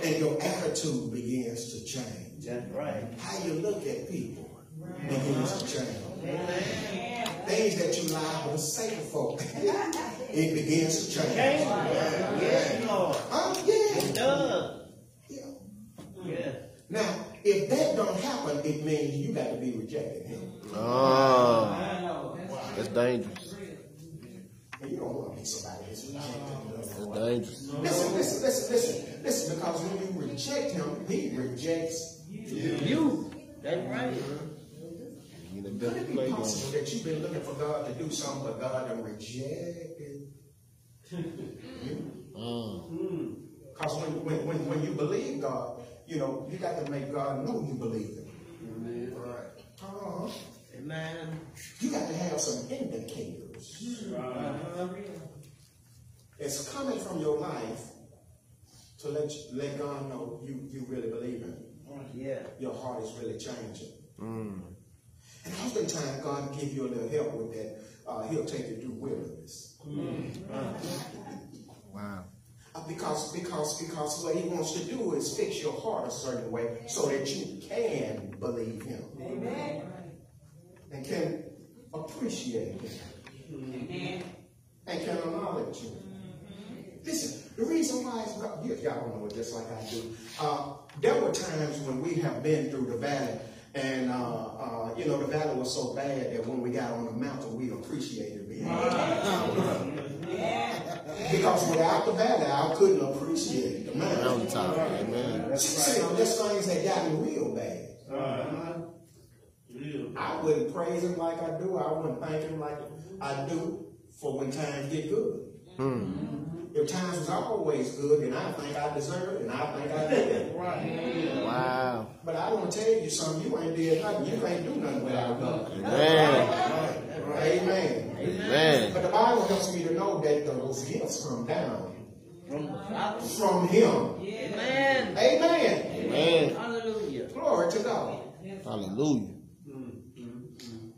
And your attitude begins to change. That's right. How you look at people right. begins to change. Right. Things that you liable to say to folk, it begins to change. Okay. Right. Yes, Lord. Oh, yeah. It does. Yeah. Yeah. Now, if that don't happen, it means you got to be rejected. Oh, that's dangerous. You don't want to be somebody that's rejected. That's dangerous. Listen, listen, listen, listen, listen. Because when you reject him, he rejects you. You. That's right. Could it be possible that you've been looking for God to do something, but God done rejected you? Because when, when, when, when you believe God, you know, you got to make God know you believe him. Amen. All right. Uh-huh. Amen. You got to have some indicators. Uh-huh. It's coming from your life to let you, let God know you, you really believe him. Yeah. Your heart is really changing. Mm. And oftentimes God will give you a little help with that. Uh, he'll take you through wilderness. Mm. Uh-huh. Wow. Because, because, because what he wants to do is fix your heart a certain way so that you can believe him. Amen. And can appreciate him. Amen. And can acknowledge him. Mm-hmm. Listen, the reason why is, y'all don't know it just like I do. Uh, there were times when we have been through the valley, and uh, uh, you know, the valley was so bad that when we got on the mountain, we appreciated being on the mountain. Because without the valley, I couldn't appreciate the mountain. Amen. Right. See, right. There's things that got me real bad. Uh-huh. Yeah. I wouldn't praise him like I do. I wouldn't thank him like I do for when times get good. Mm-hmm. If times was always good, then I think I deserve it, and I think I did. Right. Wow. But I want to tell you something. You ain't did nothing. You ain't do nothing without God. Amen. Right. Right. Amen. Amen. But the Bible helps me to know that those gifts come down from, from him. Amen. Amen. Amen. Hallelujah. Glory to God. Hallelujah. Mm-hmm.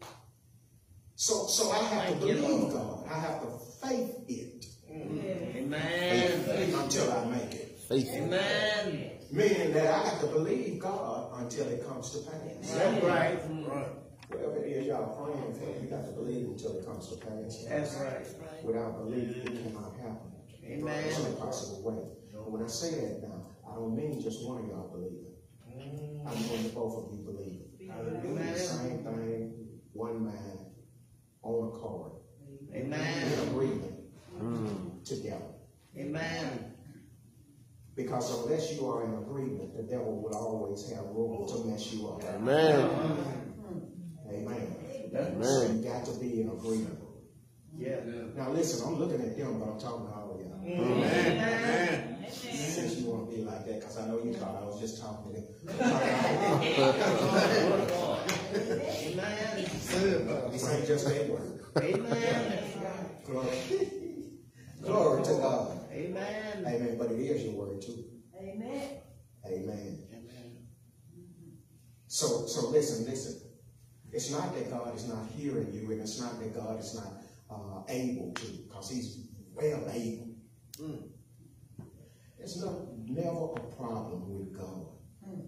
So, so I have Thank to believe God. I have to faith it. Mm. Amen. Faith until I make it. Faith. Amen. Meaning that I have to believe God until it comes to pass. That's right. Right. Whatever it is y'all praying for, you got to believe until it comes to pass. That's right. Without belief, it cannot happen. Amen. It's an impossible way. But when I say that now, I don't mean just one of y'all believing. Mm. I mean both of you believing. Hallelujah. The same thing, one mind, on accord. Amen. In agreement mm. together. Amen. Because unless you are in agreement, the devil will always have room to mess you up. Amen. Amen. Amen. Amen. So you got to be in agreement. Yeah. Now listen, I'm looking at them, but I'm talking to all of y'all. Amen. Amen. Since you want to be like that, because I know you thought I was just talking to them. Amen. This ain't just at work. Amen. Glory. Glory to God. Amen. Amen. But it is your word too. Amen. Amen. Amen. So, so listen, listen. It's not that God is not hearing you, and it's not that God is not uh, able to, because he's well able. Mm. There's not, never a problem with God. Mm.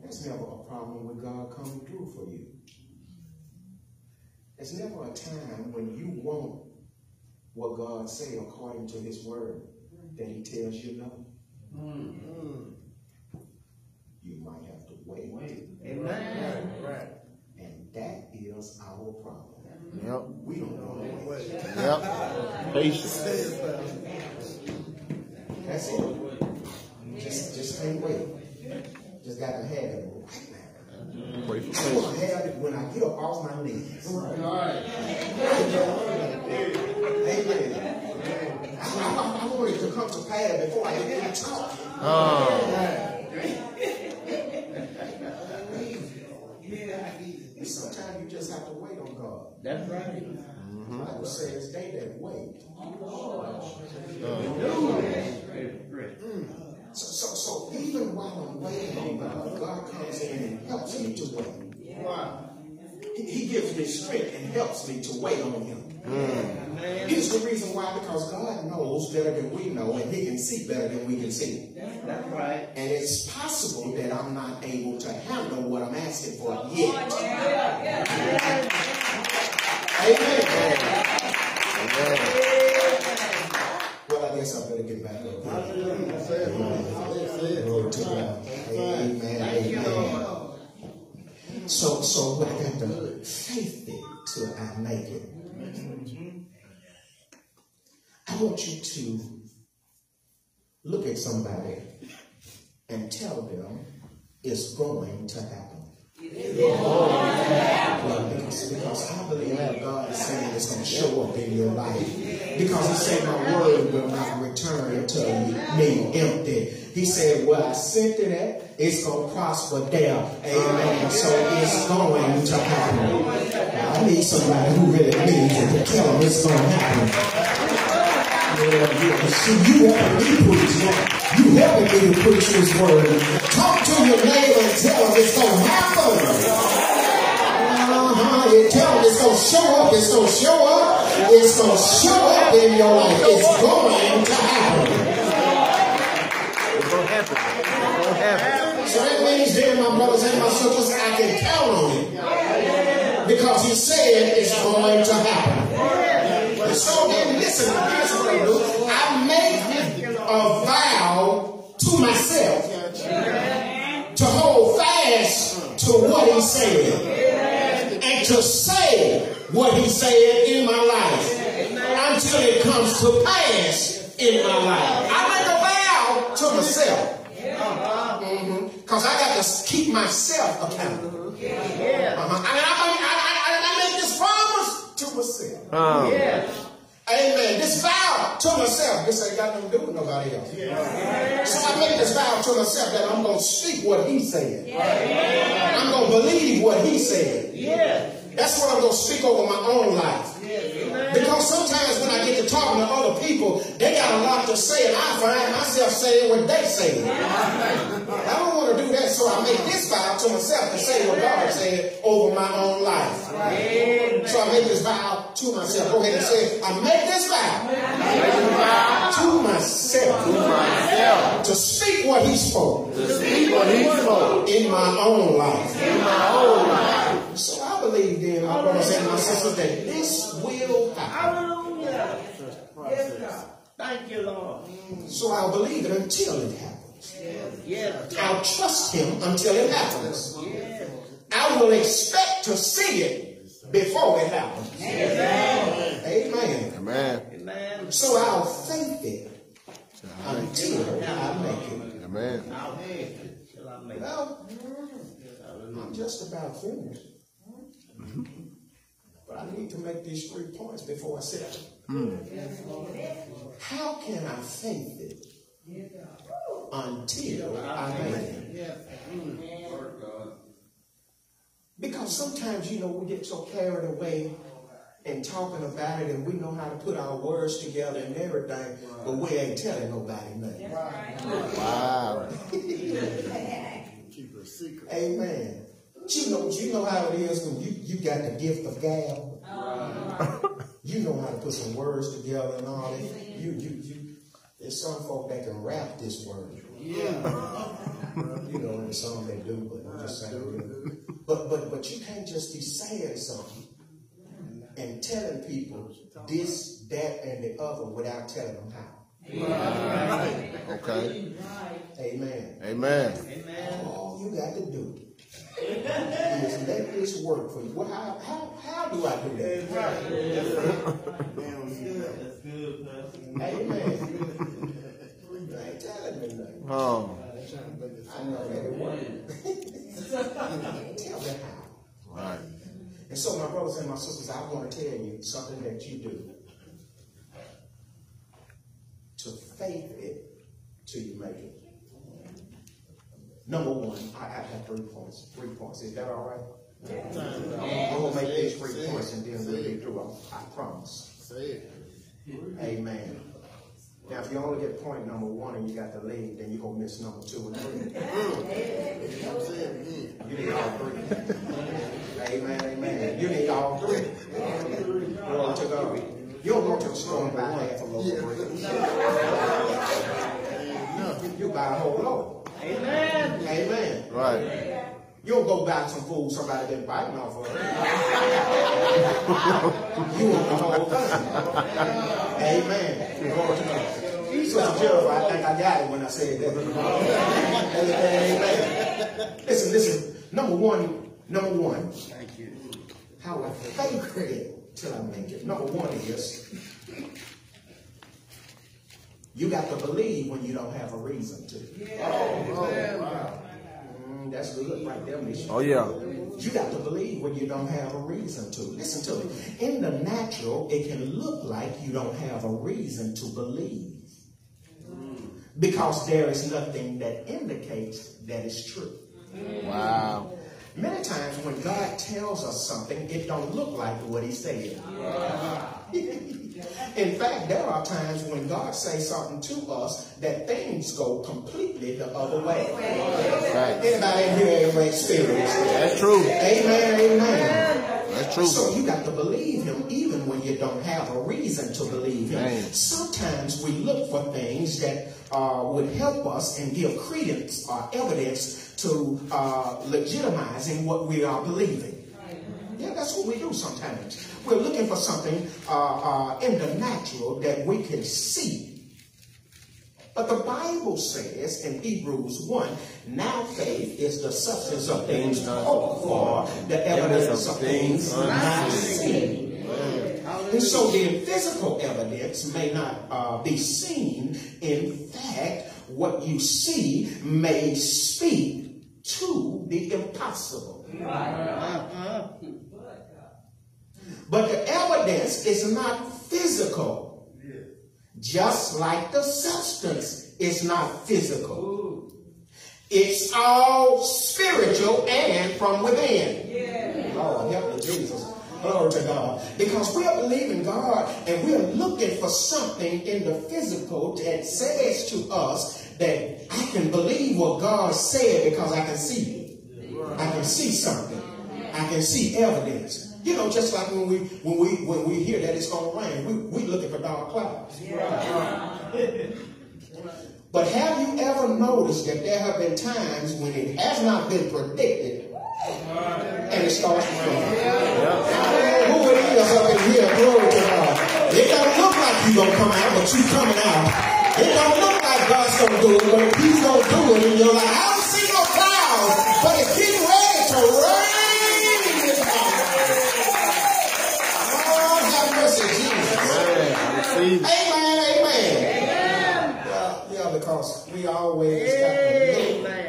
There's never a problem with God coming through for you. There's never a time when you want what God said according to his word. Mm. that he tells you no, mm-hmm. you might have to wait. wait. Amen. Right. Right. And that is our problem. Yep. We don't know the way. Yep. Patience. That's it. Just, just stay waiting. Just gotta have it right now. Pray for I will have it when I get up off my knees. Right. Amen. I want it to come to pass before I even talk. Oh. Yeah. Sometimes you just have to wait on God. That's right. Mm-hmm. The Bible says they that wait. Oh, mm. so, so, so even while I'm waiting on God, God comes in and helps me to wait. Yeah. Wow. He, he gives me strength and helps me to wait on him. Mm. Here's the reason why, because God knows better than we know, and he can see better than we can see. That's right. And it's possible that I'm not able to handle what I'm asking for oh, yet. Yeah, yeah, yeah. Amen. Amen. Well, I guess I better get back up. Amen. Amen. Amen. So, so I got to faith it till I make it. I want you to look at somebody and tell them it's going to happen. Yeah. Well, because, because I believe that God is saying it's going to show up in your life. Because he said my word will not return to me empty. He said, well, I sent it at, it's going to prosper there. Amen. So it's going to happen. I need somebody who really needs it to tell them it's going to happen. Yeah, see, you helping me preach that. You helping me to preach this word. Talk to your neighbor and tell him it's going to happen. Uh-huh. You tell him it's going to show up. It's going to show up. It's going to show up in your life. It's going to happen. It's going to happen. It's going to happen. So that means then, my brothers and my sisters, I can count on it. Because he said it's going to happen. So then listen, here's what I do. I make a vow to myself to hold fast to what he said and to say what he said in my life until it comes to pass in my life. I make a vow to myself. Because I got to keep myself accountable. Uh-huh. I mean, I, I, I, I make this promise to myself. Oh. Yeah. Amen. This vow to myself. This ain't got nothing to do with nobody else. Yeah. Yeah. So I made this vow to myself that I'm going to speak what he said. Yeah. Yeah. I'm going to believe what he said. Yeah. That's what I'm going to speak over my own life. Yeah. Because sometimes when I get to talking to other people, they got a lot to say, and I find myself saying what they say. Yeah. I don't want to do that, so I make this vow to myself to say what God said over my own life. Amen. So I make this vow to myself. Go ahead and say it. I make this vow, make this vow to, myself, to myself to speak what he spoke, to speak what he spoke in my own life. In my own life. So I believe then, my brothers and my sisters, that this will happen. Hallelujah. Yes, thank you, Lord. So I believe it until it happens. Yeah. I'll trust him until it happens. Yeah. I will expect to see it before it happens. Amen. Amen. Amen. Amen. So I'll faith it until I make it. Amen. Well, I'm just about finished. Mm-hmm. But I need to make these three points before I sit down. Mm. How can I faith it? Until I make it. Because sometimes, you know, we get so carried away in talking about it, and we know how to put our words together and everything, but we ain't telling nobody nothing. Wow. Amen. You know, you know how it is when you, you got the gift of gab. You know how to put some words together and all that. You, you, you. There's some folk that can rap this word. Yeah. You know, and some they do, but I'm just saying. But, but, but you can't just be saying something and telling people this, that, and the other without telling them how. Yeah. Amen. Amen. Amen. Amen. All you got to do is let this work for you. Well, how, how, how do I do that? That's right. That's good. Amen. I ain't telling me nothing. Oh. I know that it worked. I ain't telling how. Right. And so, my brothers and my sisters, I want to tell you something that you do. To faith it till you make it. Number one, I, I have three points. Three points. Is that all right? Yeah. I'm going to make these three points and then we'll be through. I, I promise. Amen. Now, if you only get point number one and you got the lead, then you're going to miss number two and three. You need all three. Amen, amen. You need all three. Glory to God. You don't go to the store and buy half a loaf of bread. You buy a whole loaf. Amen. Amen. Right. You don't go buy some food somebody been biting off of. You want the whole thing. Amen. Glory to God. Sister Gerald, I think I got it when I said that. Amen. Listen, listen. Number one, number one. Thank you. How I faith it till I make it. Number one is you got to believe when you don't have a reason to. Yeah. Oh, oh, wow. That's good right there, Misha. Oh, yeah. You got to believe when you don't have a reason to. Listen to me. In the natural, it can look like you don't have a reason to believe. Mm. Because there is nothing that indicates that it's true. Mm. Wow. Many times when God tells us something, it don't look like what he said. Wow. In fact, there are times when God says something to us that things go completely the other way. Right. Anybody in here ever experienced that? That's true. Amen, amen. That's true. So you got to believe him even when you don't have a reason to believe him. Dang. Sometimes we look for things that uh, would help us and give credence or evidence to uh, legitimizing what we are believing. Yeah, that's what we do sometimes. We're looking for something uh, uh, in the natural that we can see. But the Bible says in Hebrews one, now faith is the substance of things hoped for, the evidence of things not seen. And so the physical evidence may not uh, be seen. In fact, what you see may speak to the impossible. But the evidence is not physical, just like the substance is not physical. Ooh. It's all spiritual and from within. Yeah. Lord, help me, Jesus. Glory to God. Because we're believing God and we're looking for something in the physical that says to us that I can believe what God said because I can see it. I can see something. I can see evidence. You know, just like when we when we when we hear that it's gonna rain, we we looking for dark clouds. Yeah. But have you ever noticed that there have been times when it has not been predicted and it starts raining? I don't know who it is up in here, glory to God. It don't look like you gonna come out, but you coming out. It don't look like God's gonna do it, but he's gonna do it, and you're like, I don't see no clouds, but it's getting ready to rain. Amen, amen. Amen. Yeah, yeah, because we always amen. got to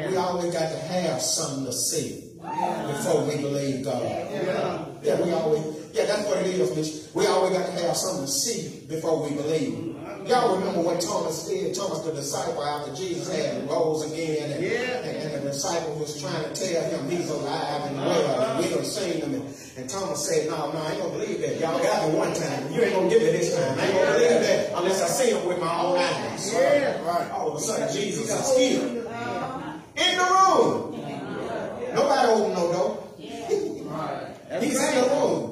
look, we always got to have something to see wow. before we believe God. Yeah. yeah, we always yeah, that's what it is, Miss. We always got to have something to see before we believe. Y'all remember what Thomas did? Thomas, the disciple, after Jesus had rose again, and, yeah. and, and the disciple was trying to tell him he's alive and well, and we done seen him. And, and Thomas said, "No, no, I ain't gonna believe that. Y'all got me one time. You ain't gonna give it this time. I ain't gonna believe that unless I see him with my own eyes." Yeah. Right. All of a sudden, Jesus is here in the room. Yeah. Nobody opened no door. Yeah. He's in the room.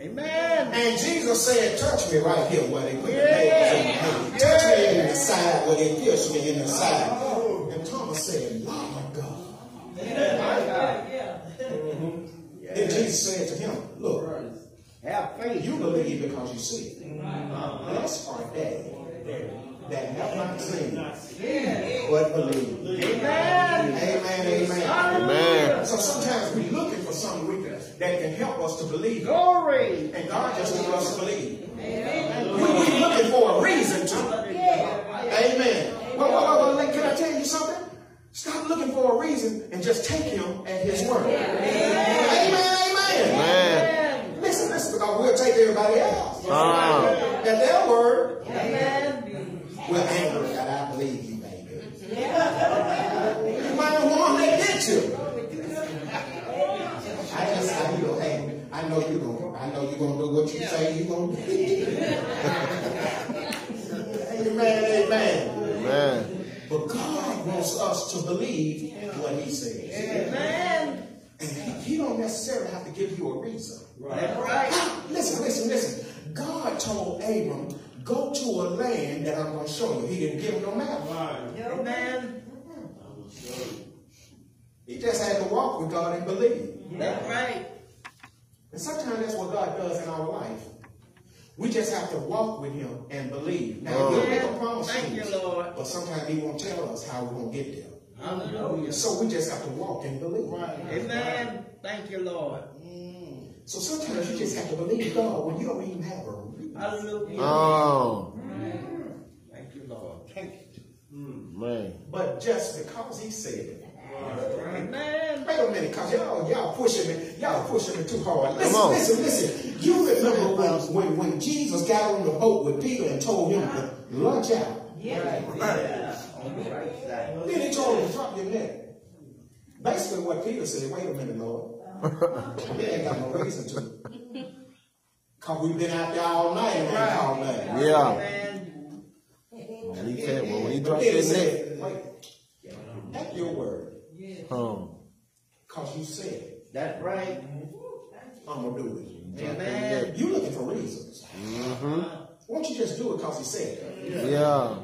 Amen. And Jesus said, touch me right here where they put the nails in me. Touch me in the side where they pierced me in the side. Oh. And Thomas said, Lord God. Yeah. Yeah. Mm-hmm. Yeah. Then Jesus said to him, look, have faith. You believe because you see it. Blessed are they that have not seen. Yeah. but believe. Amen. Amen. Amen. Amen. So sometimes we're looking for something that can help us to believe. Glory. And God just wants us to believe. Amen. We're looking for a reason to. Amen. Well, well, well, can I tell you something? Stop looking for a reason and just take him at his word. Amen. Amen. Amen. Listen, listen, because we'll take everybody else at their word. Amen. We're angry that I believe you, baby. You might have wanted to get you. I just, I know, hey, I know you're gonna, I know you're gonna do what you say you're gonna do. Amen, amen, amen. But God wants us to believe what He says. Amen. And He, he don't necessarily have to give you a reason. Right. That's right. Listen, listen, listen. God told Abram, go to a land that I'm going to show you. He didn't give no map. Right. No man. He just had to walk with God and believe. That's right. And sometimes that's what God does in our life. We just have to walk with Him and believe. Now, He'll make a promise to you, Lord, but sometimes He won't tell us how we're going to get there. Hallelujah. So we just have to walk and believe. Right. Amen. Thank you, Lord. Mm. So sometimes you just have to believe God when you don't even have a Hallelujah. Oh. Man. Thank you, Lord. Thank you. Mm. Man. But just because He said it. Right. Man. Wait a minute, because y'all, y'all pushing me. Y'all pushing me too hard. Listen, Come on. listen, listen. You remember when, when, when Jesus got on the boat with Peter and told him to lunch out. Yeah. Right. Yeah. Right. Yeah. Then He told him to drop your net. Basically what Peter said, wait a minute, Lord. You ain't got no reason to. Because we've been out there all night and right. all night. Yeah. Well, he said, well, when he dropped his net, wait, that's your word. Because you said it. That's right. I'm going to do it. Amen. You're looking for reasons. Mm-hmm. Won't you just do it because He said it? Yeah.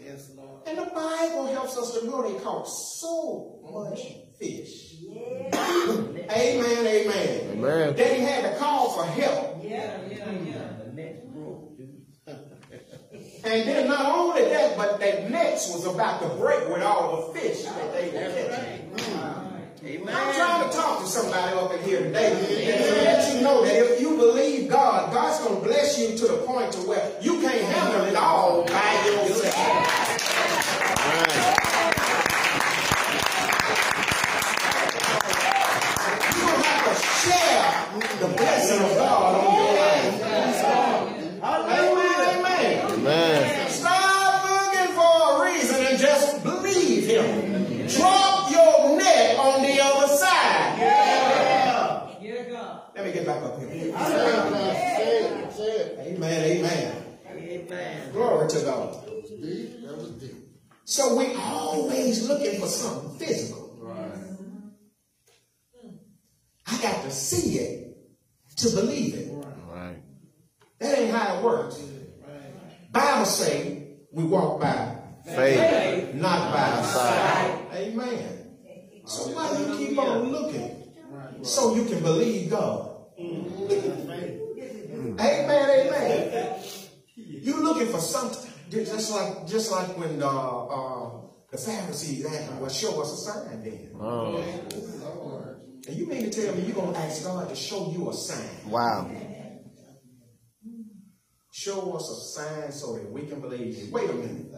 Yes, Lord. And the Bible helps us to know they caught so much fish. Yeah. Amen, amen. Amen. That He had to call for help. Yeah, yeah, yeah. The next broke, dude. And then not only that, but that next was about to break with all the fish that they were catching. Amen. I'm trying to talk to somebody up in here today and to let you know that if you believe God, God's going to bless you to the point to where you can't handle it all by yourself. You don't have to share the blessing of God. Amen, amen. Glory to God. So we're always looking for something physical. Right. I got to see it to believe it. Right. That ain't how it works. Right. Bible says we walk by faith, not by sight. Amen. So why do you keep on looking? So you can believe God. Amen, amen. You're looking for something, just like just like when the, uh, the Pharisees asked, well, show us a sign then. Oh. And you mean to tell me you're going to ask God to show you a sign? Wow. Show us a sign so that we can believe you. Wait a minute.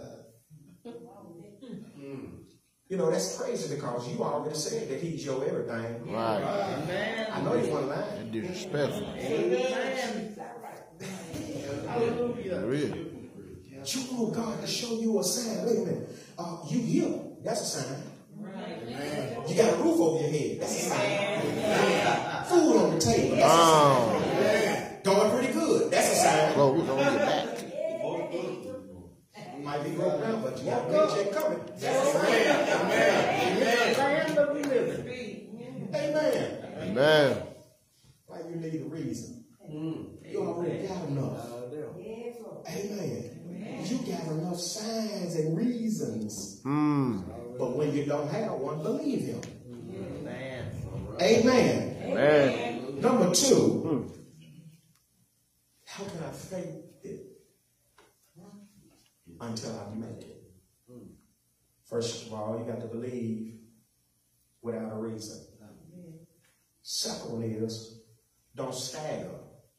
You know, that's crazy because you already said that He's your everything. Right. Uh, Amen. I know He's one line. You're disrespectful. Amen. Hallelujah. Really? You want God to show you a sign. Wait a minute. Uh, you here. That's a sign. Right. Amen. You got a roof over your head. That's a sign. Amen. Food on the table. That's oh. a sign. Going pretty good. That's a sign. Clothes on your back. Might be broke down, but you got a paycheck coming. That's right. Amen. Amen. Amen. Amen. Amen. Why you need a reason? Mm. You already got enough. Amen. You got enough signs and reasons. Mm. But when you don't have one, believe Him. Amen. Amen. Amen. Number two, how can I faith it? Until I make it. First of all, you got to believe without a reason. Amen. Second is, don't stagger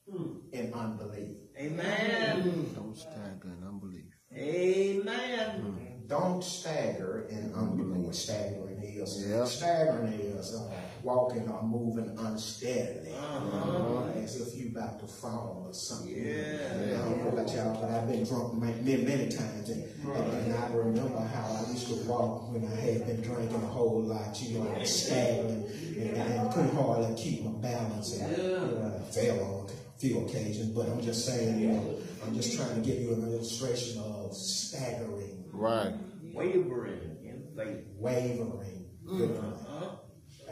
mm. in unbelief. Amen. Mm. Don't stagger in unbelief. Amen. Mm. Don't stagger in unbelief. Staggering is. Yep. Staggering is uh, walking or moving unsteadily. Uh-huh. As if you about to fall or something. Yeah. I don't know about y'all, but I've been drunk many, many times. And, right. and I remember how I used to walk when I had been drinking a whole lot. You know, I was staggering. And I couldn't hardly keep my balance. And yeah. I fell on a few occasions. But I'm just saying, you know, I'm just trying to give you an illustration of staggering. Right. Wavering. Like wavering. Uh-huh.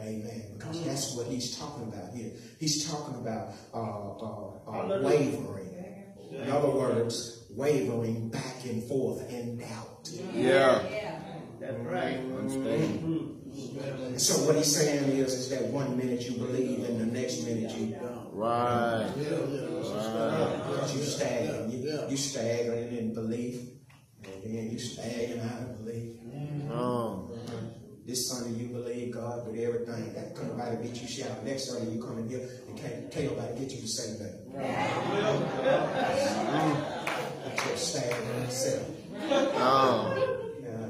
Amen. Because mm-hmm. that's what he's talking about here. He's talking about uh, uh, uh, wavering. In other words, wavering back and forth in doubt. Yeah. yeah. That's right. Mm-hmm. So what he's saying is, is that one minute you believe and the next minute you don't. Right. Yeah. right. Because you stagger. You, you stagger in belief and then you stagger out of belief. Mm-hmm. Oh. This Sunday you believe God with everything. That couldn't nobody beat you shout. Next Sunday you come in here and can't, can't nobody get you to say that. That's your staggering yourself. Oh.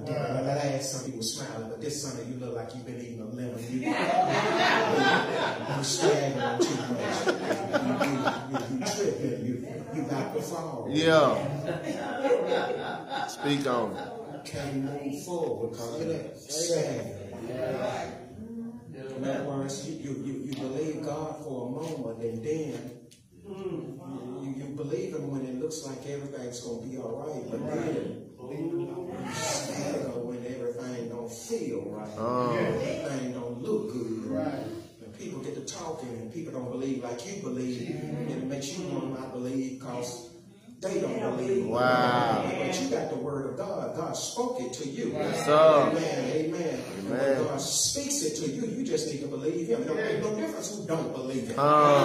Uh, last Sunday you were smiling, but this Sunday you look like you've been eating a lemon. You, you, you staggering too much. You, you, you, you tripping. You, you about to fall. Yeah. Speak on it. Can't move forward because of that. Yeah. In other words, you, you, you believe God for a moment and then you, you believe Him when it looks like everything's going to be all right, but then you stagger when everything don't feel right, oh. everything don't look good, right? And people get to talking and people don't believe like you believe, and it makes you want to not believe because they don't believe. Wow. But you got the word of God. God spoke it to you. Yes, amen. Amen. Amen. When God speaks it to you, you just need to believe Him. It don't make no difference who don't believe Him. Oh.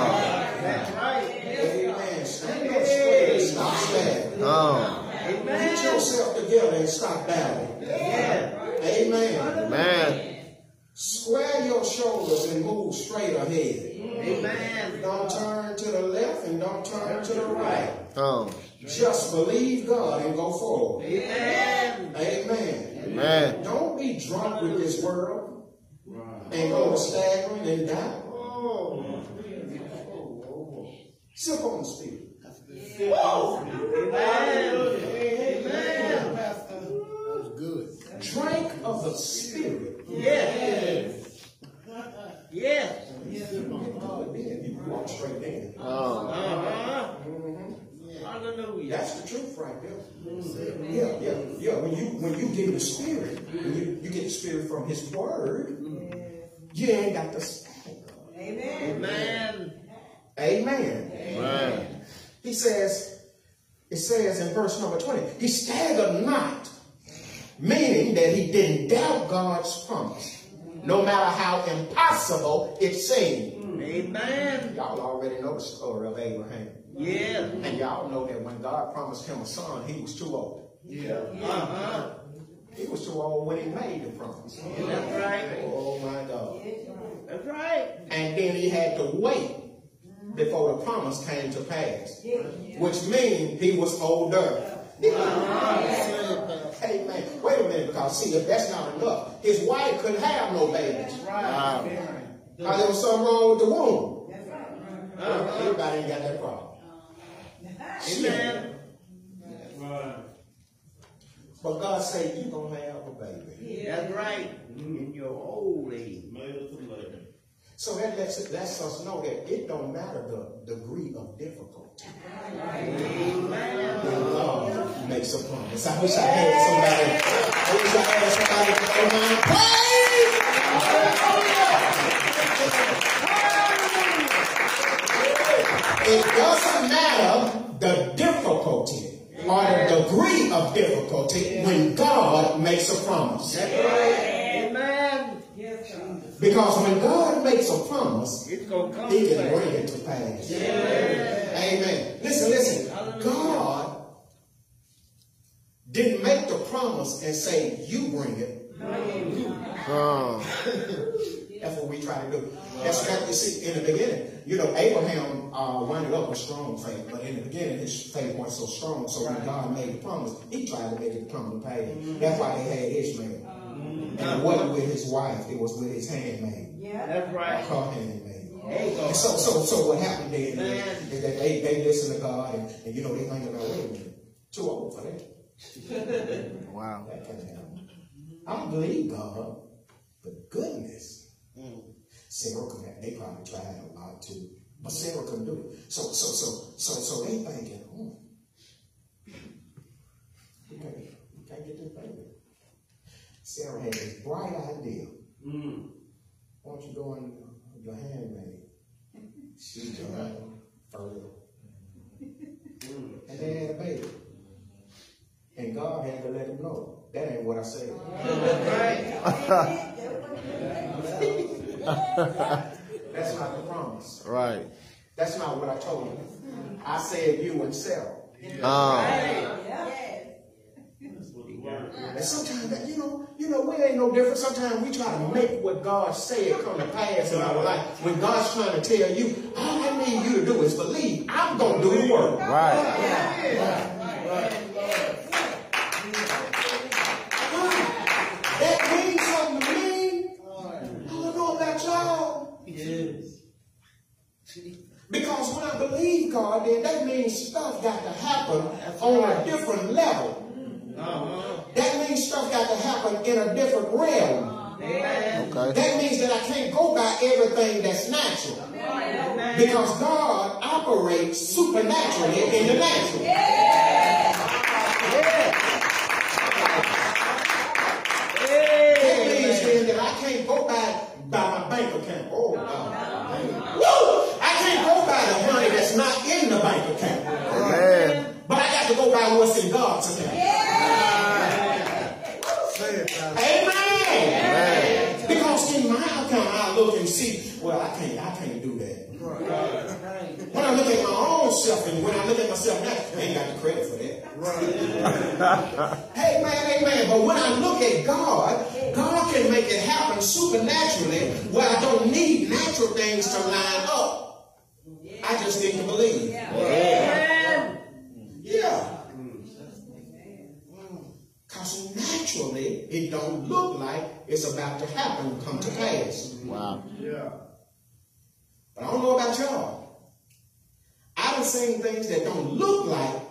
That's right. Amen. Stand up straight and stop stabbing. Oh. Amen. Get yourself together and stop battling. Yeah. Amen. Amen. Square your shoulders and move straight ahead. Amen. Don't turn to the left and don't turn to the right. Oh. Just believe God and go forward. Amen. Amen. Amen. Don't be drunk with this world and go staggering and die. Oh. Sip on the Spirit. Whoa. Amen. Amen. That was good. Drink of the Spirit. Yes. Yes. You walk straight in. Uh-huh. Hallelujah. That's the truth right there. Mm-hmm. Yeah, yeah, yeah. When you when you get the Spirit, when you, you get the Spirit from His Word, mm-hmm. you ain't got to stagger. Amen. Amen. Amen. Amen. He says, it says in verse number twenty, he staggered not, meaning that he didn't doubt God's promise, mm-hmm. no matter how impossible it seemed. Mm-hmm. Amen. Y'all already know the story of Abraham. Yeah. And y'all know that when God promised him a son, he was too old. Yeah. Uh-huh. He was too old when he made the promise. Yeah, that's right. Oh, my God. That's right. And then he had to wait before the promise came to pass, yeah. which means he was older. Uh-huh. Hey, man, wait a minute, because see, if that's not enough, his wife couldn't have no babies. That's right. Because there was something wrong with the womb. That's right. Uh-huh. Everybody ain't got that problem. Amen. Right. But God said you're going to have a baby. Yeah, that's right. In your old age. So that lets, it, lets us know that it don't matter the degree of difficulty. Amen. The Lord makes a promise. I wish I had somebody. I wish I had somebody to come on. Praise! It doesn't matter the difficulty or the degree of difficulty when God makes a promise. Amen. Because when God makes a promise, He can bring it to pass. Amen. Listen, listen. God didn't make the promise and say, you bring it. Oh. That's what we try to do. That's what you see in the beginning. You know, Abraham uh, wound up with strong faith, but in the beginning his faith wasn't so strong. So when God made the promise, he tried to make it come to pay. That's why they had Ishmael. Um, and it wasn't with his wife, it was with his handmaid. Yeah, that's right. Her handmaid. And so, so, so what happened then is that they, they listened to God, and, and you know, they think about, wait a minute, too old for that. Wow. That kind of happened. I don't believe God, but goodness. Mm. Sarah could have, they probably tried a lot too, but Sarah couldn't do it. So, so, so, so, so they thinking, oh, we can't, we can't get this baby. Sarah had this bright idea. Mm. Why don't you go in your handmaid? She's right further. And they had a baby. And God had to let him know, that ain't what I said. Right. That's not the promise. Right. That's not what I told you. I said you and Sarah. Oh. And sometimes, you know, you know, we ain't no different. Sometimes we try to make what God said come to pass in our life. When God's trying to tell you, all I need you to do is believe. I'm gonna do the work. Right. Yeah. Yeah. Because when I believe God, then that means stuff got to happen on a different level. Uh-huh. That means stuff got to happen in a different realm. Okay. That means that I can't go by everything that's natural. Amen. Because God operates supernaturally in the natural. Yeah. Yeah. Yeah. That means then that I can't go by, by my bank account. Oh, God. Woo! The money that's not in the bank account. Amen. But I got to go by what's in God's account. Yeah. Amen. Amen. Because in my account I look and see, well, I can't, I can't do that. Right. When I look at my own self and when I look at myself now, I ain't got the credit for that. Right. Hey man, amen. But when I look at God, God can make it happen supernaturally where I don't need natural things to line up. I just didn't believe. Yeah. Yeah. Yeah. Because naturally, it don't look like it's about to happen, come to pass. Wow. Yeah. But I don't know about y'all. I done seen things that don't look like,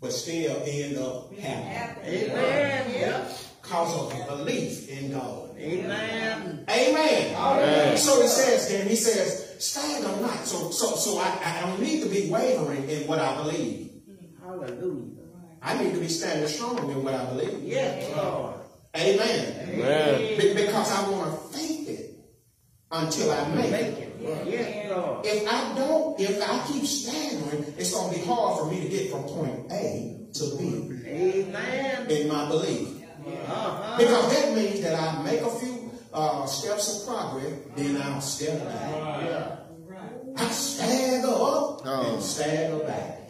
but still end up happening. Amen. Yeah. Because of belief in God. Amen. Amen. Amen. So it says then, he says, stand or not. So, so, so I, I don't need to be wavering in what I believe. Hallelujah. I need to be standing strong in what I believe. Yes, Lord. Amen. Amen. Be because I want to fake it until I make it. Yes, Lord. If I don't, if I keep staggering, it's going to be hard for me to get from point A to B. Amen. In my belief. Uh-huh. Because that means that I make a few Uh, steps of progress, then I'll step back. Right. I stagger up oh. and stagger back.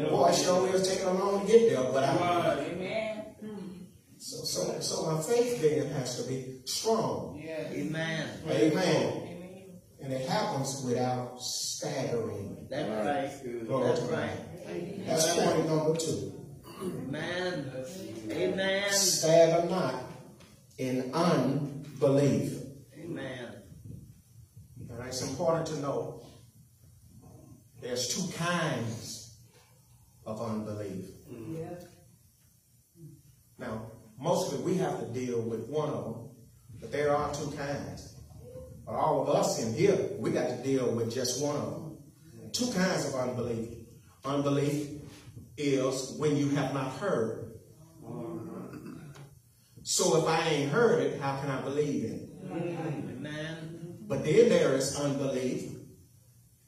Yeah. Boy, it sure is taking long to get there, but I. Right. Amen. So, so, so my faith then has to be strong. Yeah. Amen. Amen. Amen. And it happens without staggering. That's right. Right. That's right. Amen. That's point number two. Amen. Amen. Stagger not in un. Believe. Amen. And it's important to know there's two kinds of unbelief. Yeah. Now, mostly we have to deal with one of them, but there are two kinds. But all of us in here, we got to deal with just one of them. Two kinds of unbelief. Unbelief is when you have not heard. So if I ain't heard it, how can I believe it? Amen. But then there is unbelief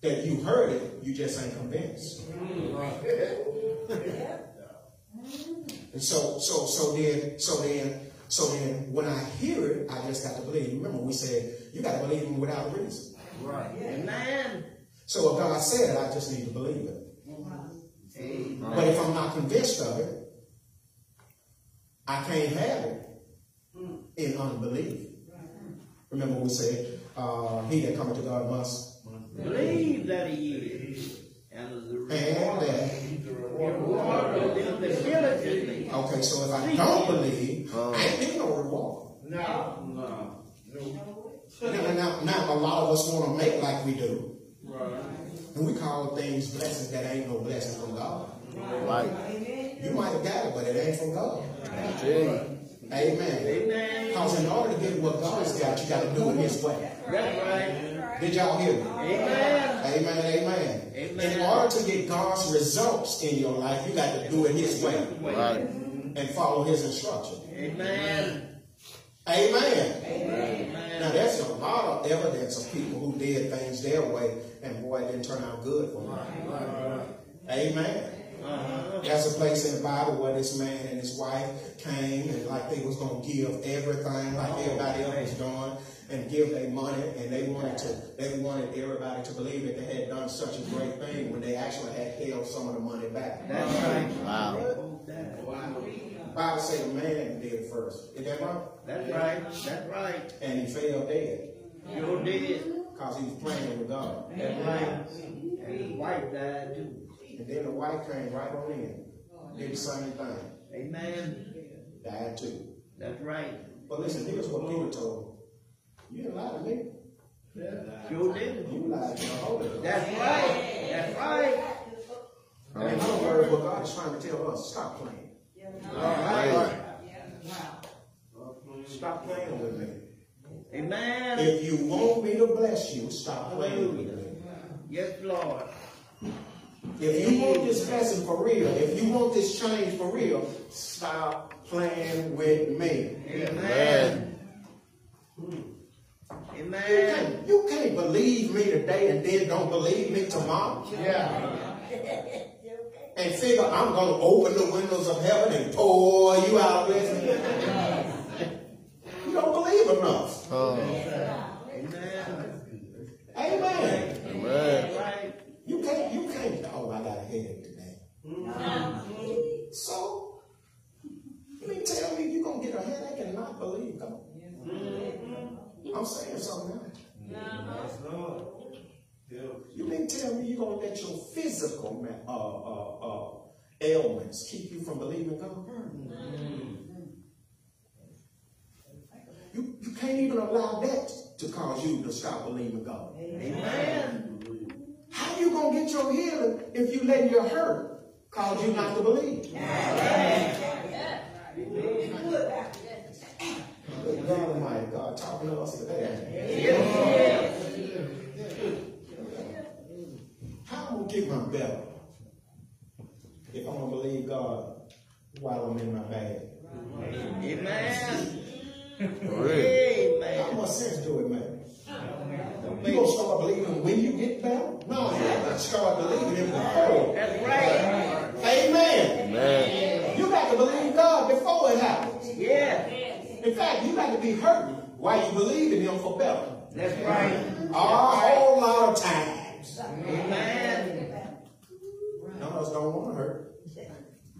that you heard it, you just ain't convinced. And so, so, so then, so then, so then, when I hear it, I just got to believe. Remember, we said you got to believe him without reason. Right. Amen. So if God said it, I just need to believe it. But if I'm not convinced of it, I can't have it in unbelief. Remember we said, uh, he that cometh to God must believe that he is, and the reward of them that diligently seek. Okay, so if I don't believe, uh, I ain't no reward. No, no, no. Now, now, now, a lot of us want to make like we do, right? And we call things blessings that ain't no blessing from God. Right? Right. You might have got it, but it ain't from God. Right. Right. Amen. Amen. Because in order to get what God's got, you got to do it His way. That's right. Did y'all hear me? Amen. Amen. Amen. Amen. In order to get God's results in your life, you got to do it His way. Right. And follow His instruction. Amen. Amen. Amen. Now, there's a lot of evidence of people who did things their way, and boy, it didn't turn out good for them. Right. Amen. Uh-huh. There's a place in the Bible where this man and his wife came and like they was going to give everything like oh, everybody else was doing and give their money, and they wanted to they wanted everybody to believe that they had done such a great thing when they actually had held some of the money back. That's right. Wow. Wow. The Bible said the man did it first. Is that right? That's right. That's right. And he fell dead. He was dead. Because he was playing with God. That's right. And his wife died too. And then the wife came right on in. Did the same thing. Amen. Died too. That's right. But listen, here's what Peter told him. You didn't lie to me. Yeah. You didn't. You lied to the Holy Ghost. That's right. That's right. And in other words, what God is trying to tell us, stop playing. All right. All right. Wow. Stop playing with me. Amen. If you want me to bless you, stop playing with me. Yes, Lord. If you want this blessing for real, if you want this change for real, stop playing with me. Amen. Amen. You can't believe me today and then don't believe me tomorrow. Yeah. And figure I'm going to open the windows of heaven and pour you out blessing. You don't believe enough. Oh. Amen. Amen. Amen. You can't, you can't, oh, I got a headache today. Mm-hmm. So, you mean tell me you're going to get a headache and not believe God? Mm-hmm. I'm saying something else. Mm-hmm. You mean tell me you're going to let your physical uh, uh, uh, ailments keep you from believing God? Mm-hmm. You, you can't even allow that to cause you to stop believing God. Amen. Amen. How you going to get your healing if you let your hurt cause you not to believe? Yeah. Yeah. Good God Almighty, God talking to us today. Yes. How I'm going to get my belt if I'm going to believe God while I'm in my bag? Amen. Amen. How much sense do it make? You're going to start believing when you get better? No, you're going to start believing in the whole. That's right. Amen. Amen. You got to believe God before it happens. Yeah. In fact, you got to be hurting while you believe in Him for better. That's right. A whole lot of times. Amen. None of us don't want to hurt.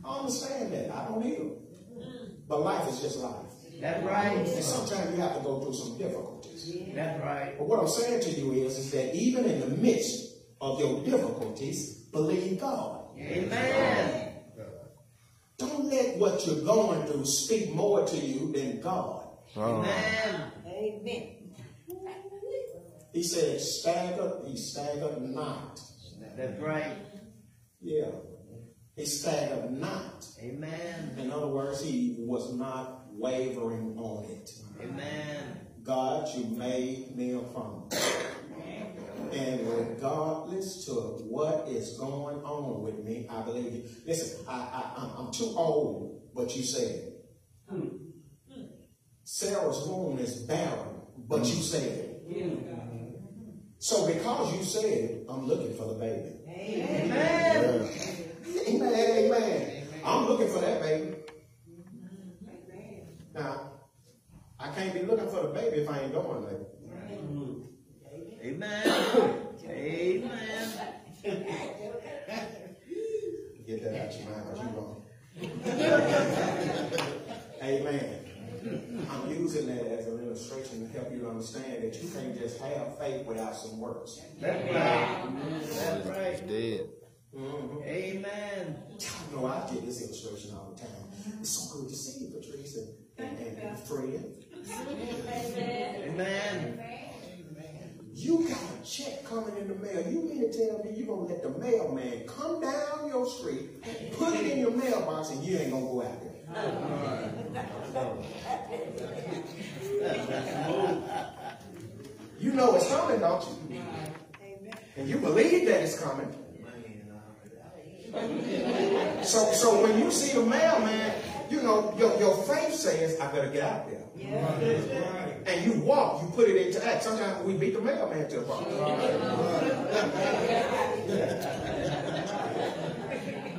I understand that. I don't either. But life is just life. That's right. And sometimes you have to go through some difficulties. That's right. But what I'm saying to you is, is that even in the midst of your difficulties, believe God. Amen. Don't let what you're going through speak more to you than God. Oh. Amen. Amen. He said, stagger, he staggered not. That's right. Yeah. He staggered not. Amen. In other words, he was not wavering on it. Amen. God, you made me a promise. And regardless to what is going on with me, I believe you. Listen, I, I, I'm too old, but you said it. Mm. Sarah's womb is barren, but you said it. Mm. So because you said it, I'm looking for the baby. Amen. Amen. Amen. Amen. I'm looking for that baby. Now, I can't be looking for the baby if I ain't going there. Amen. Amen. Amen. Get that out your mind, because you wrong. Amen. I'm using that as an illustration to help you understand that you can't just have faith without some works. That's right. That's right. Dead. Mm-hmm. Amen. You know, I get this illustration all the time. It's so good to see you, Patrice, and, and, and Fred. Amen. Amen. Amen. You got a check coming in the mail. You mean to tell me you're going to let the mailman come down your street, put it in your mailbox, and you ain't going to go out there? You know it's coming, don't you? And you believe that it's coming. So, so when you see the mailman, you know your your faith says, "I better get out there." Yeah. And you walk. You put it into act. Sometimes we beat the mailman to the bar.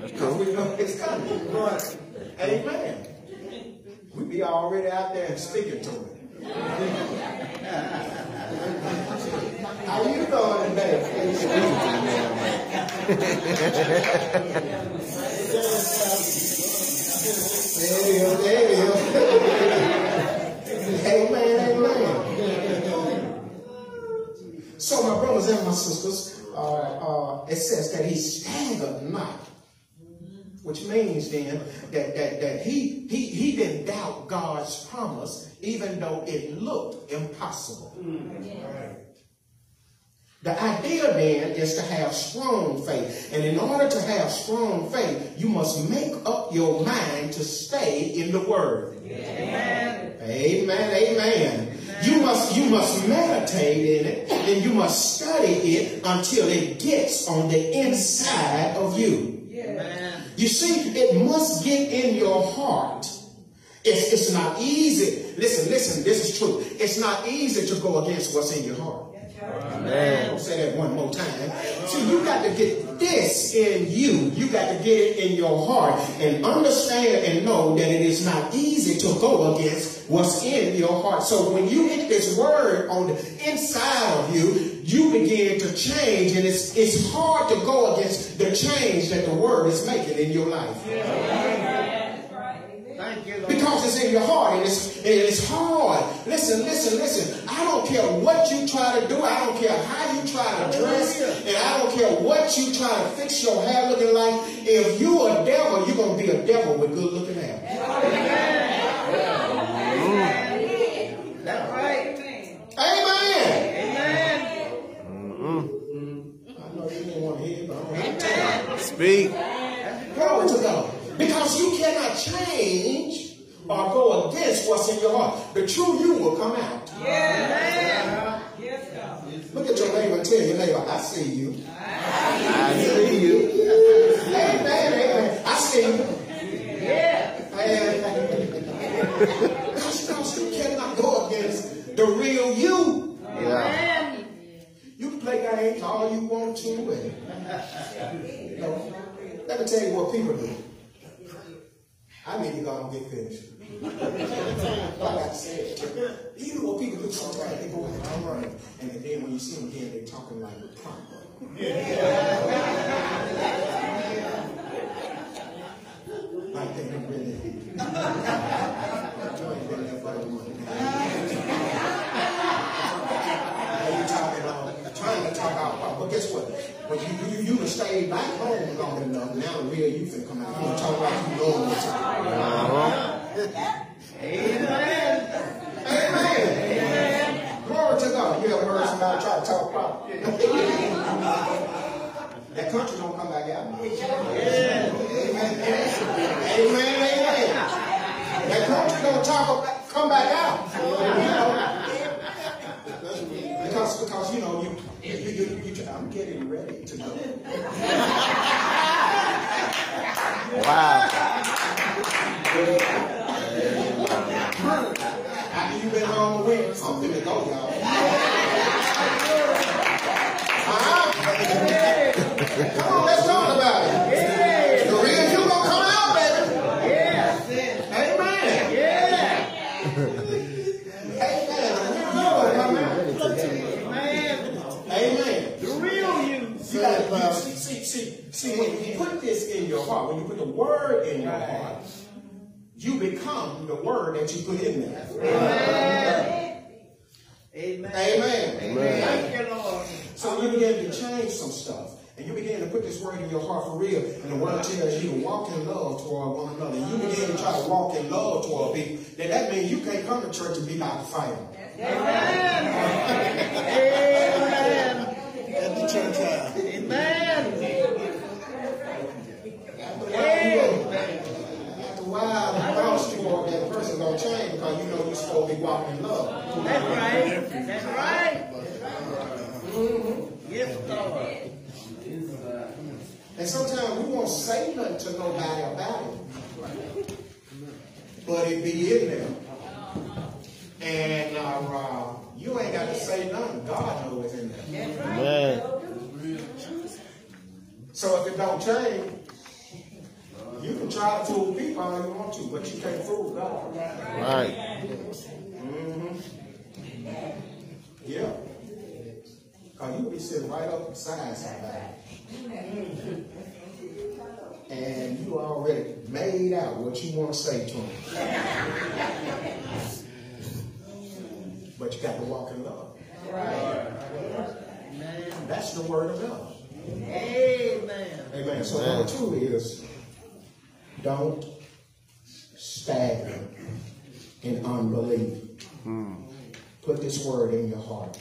Because we know it's coming. Right. Amen. We be already out there and speaking to it. How you doing today? Amen, amen. So my brothers and my sisters, uh, uh, it says that he staggered not. Which means then that, that, that he, he, he didn't doubt God's promise, even though it looked impossible. Mm. Yeah. Right. The idea then is to have strong faith. And in order to have strong faith, you must make up your mind to stay in the Word. Yeah. Amen. Amen. Amen. You must, you must meditate in it, and you must study it until it gets on the inside of you. Yeah. You see, it must get in your heart. It's, it's not easy. Listen, listen, this is true. It's not easy to go against what's in your heart. Amen. I'm going to say that one more time. See, you got to get this in you. You got to get it in your heart and understand and know that it is not easy to go against what's in your heart. So when you get this word on the inside of you, you begin to change, and it's, it's hard to go against the change that the word is making in your life. Because it's in your heart, and it's, and it's hard. Listen, listen, listen. I don't care what you try to do. I don't care how you try to dress. And I don't care what you try to fix your hair looking like. If you a devil, you're going to be a devil with good looking hair. Amen. That's right. Amen. Amen. I know you didn't want to hear it, but I don't have to speak. Glory to God. Because you cannot change or go against what's in your heart. The true you will come out. Yeah. Yeah. Look at your neighbor and tell your neighbor, I see you. I see you. Amen, amen. I see you. Yeah. Amen. Because you cannot go against the real you. Yeah. You can play games all you want to. And, you know, let me tell you what people do. I need to go and get finished. Like I said, even when people do something right, they go out and run, and then when you see them again, they're talking like a proper. Like they don't really. You ain't been there for the morning. You're talking all, trying to talk out loud, but guess what? But you, you, you done stayed back home long enough. Now the real you finna come out. You talk about you know what you're talking about. Amen. Amen. Glory to God. You ever heard somebody try to talk about that country don't come back out. Amen. Amen. Amen. That country don't talk about, come back out. You know? Because, because you know, you... You, you, you, I'm getting ready to go. Wow. After you've been on the way, I'm going to go, y'all. Uh-huh. Come on, let's talk about it. Yeah. The real you gonna come out, baby. Yeah. Amen. Yeah. Amen. You gonna come out. Amen. The real you. You gotta, see, see, see, see, when you put this in your heart, when you put the word in your heart, you become the word that you put in there. Amen. Amen. Amen. Amen. Thank you, Lord. So you begin to change some stuff. And you begin to put this word in your heart for real. And the word tells you to walk in love toward one another. And you begin to try to walk in love toward people. Then that means you can't come to church and be out to fight. Amen. Amen. At the church house. Amen. After a while, the thoughts toward that person going to change because you know you're supposed to be walking in love. That's right. That's right. Mm-hmm. Yes, Lord. And sometimes we won't say nothing to nobody about it, but it be in there. And uh, uh, you ain't got to say nothing. God knows it's in there. Amen. So if it don't change, you can try to fool people all you want to, but you can't fool God. Right. Mm-hmm. Yeah. Because you'll be sitting right up beside somebody. And you already made out what you want to say to him. But you got to walk in love. Right. That's the word of love. Amen. Amen. So number two is don't stagger in unbelief. Hmm. Put this word in your heart.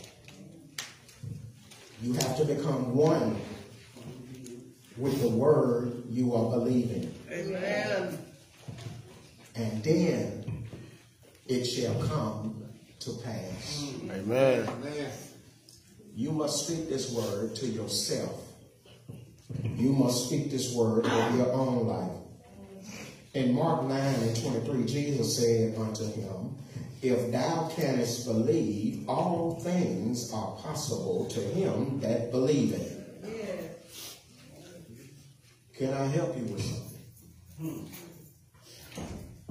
You have to become one with the word you are believing. Amen. And then it shall come to pass. Amen. Amen. You must speak this word to yourself. You must speak this word in your own life. In Mark nine and twenty-three, Jesus said unto him, if thou canst believe, all things are possible to him that believeth. Can I help you with something?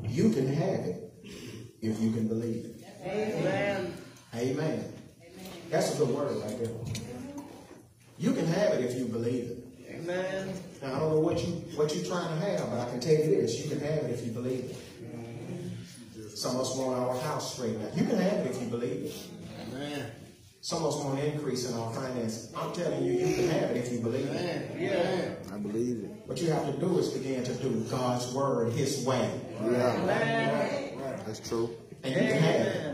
You can have it if you can believe it. Amen. Amen. That's a good word right there. You can have it if you believe it. Amen. Now I don't know what you what you're trying to have, but I can tell you this: you can have it if you believe it. Some of us want our house straightened out. You can have it if you believe it. Amen. Some of us want an increase in our finances. I'm telling you, you can have it if you believe it. Yeah. I believe it. What you have to do is begin to do God's word His way. Right. Right. Right. That's true. And you can have it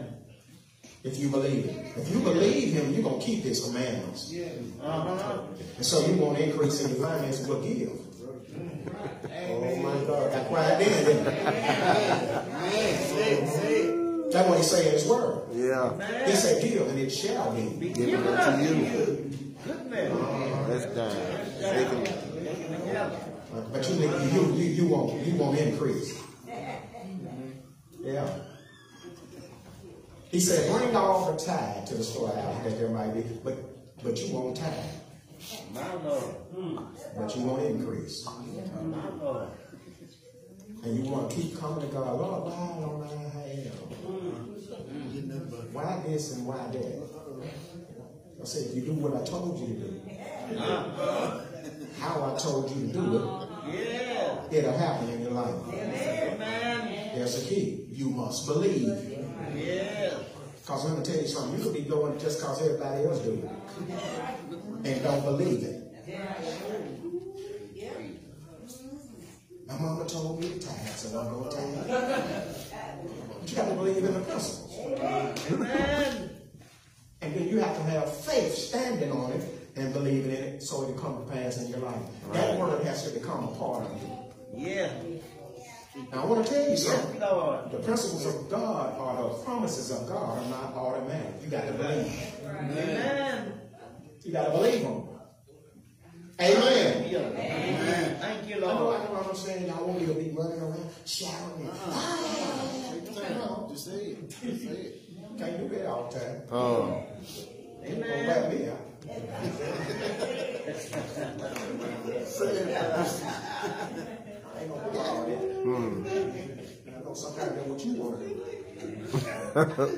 if you believe it. If you believe Him, you're going to keep His commandments. Yeah. Uh-huh. And so you want an increase in your finances, but give. Oh my God, that's why I did it. That's what He said in His word. Yeah. It said give and it shall be. Give it unto you. Uh, that's done. But you you you you won't you won't increase. Yeah. He said, bring all the tithe to the storehouse that there might be, but but you won't tithe. My Lord. But you won't increase. My Lord. And you want to keep coming to God, Lord, why don't I have? Why this and why that? I said, if you do what I told you to do, how I told you to do it, it'll happen in your life. There's a key. You must believe. Because I'm going to tell you something, you could be doing just because everybody else do it. And don't believe it. My mama told me to tithe, so I'm going to tithe. But you got to believe in the principles. And then you have to have faith standing on it and believing in it so it'll come to pass in your life. Right. That word has to become a part of you. Yeah. Now I want to tell you something. Lord. The principles of God or the promises of God are not automatic. You got to believe. Amen. You got to believe them. Amen. Amen. Amen. Thank you, Lord. I know, I know what I'm saying. Y'all won't even be running around shouting. Just say it. Just say it. Can't do that all the time. Oh. Amen. Don't let me out. I ain't gonna do all that. Hmm. I know sometimes that's what you want to do.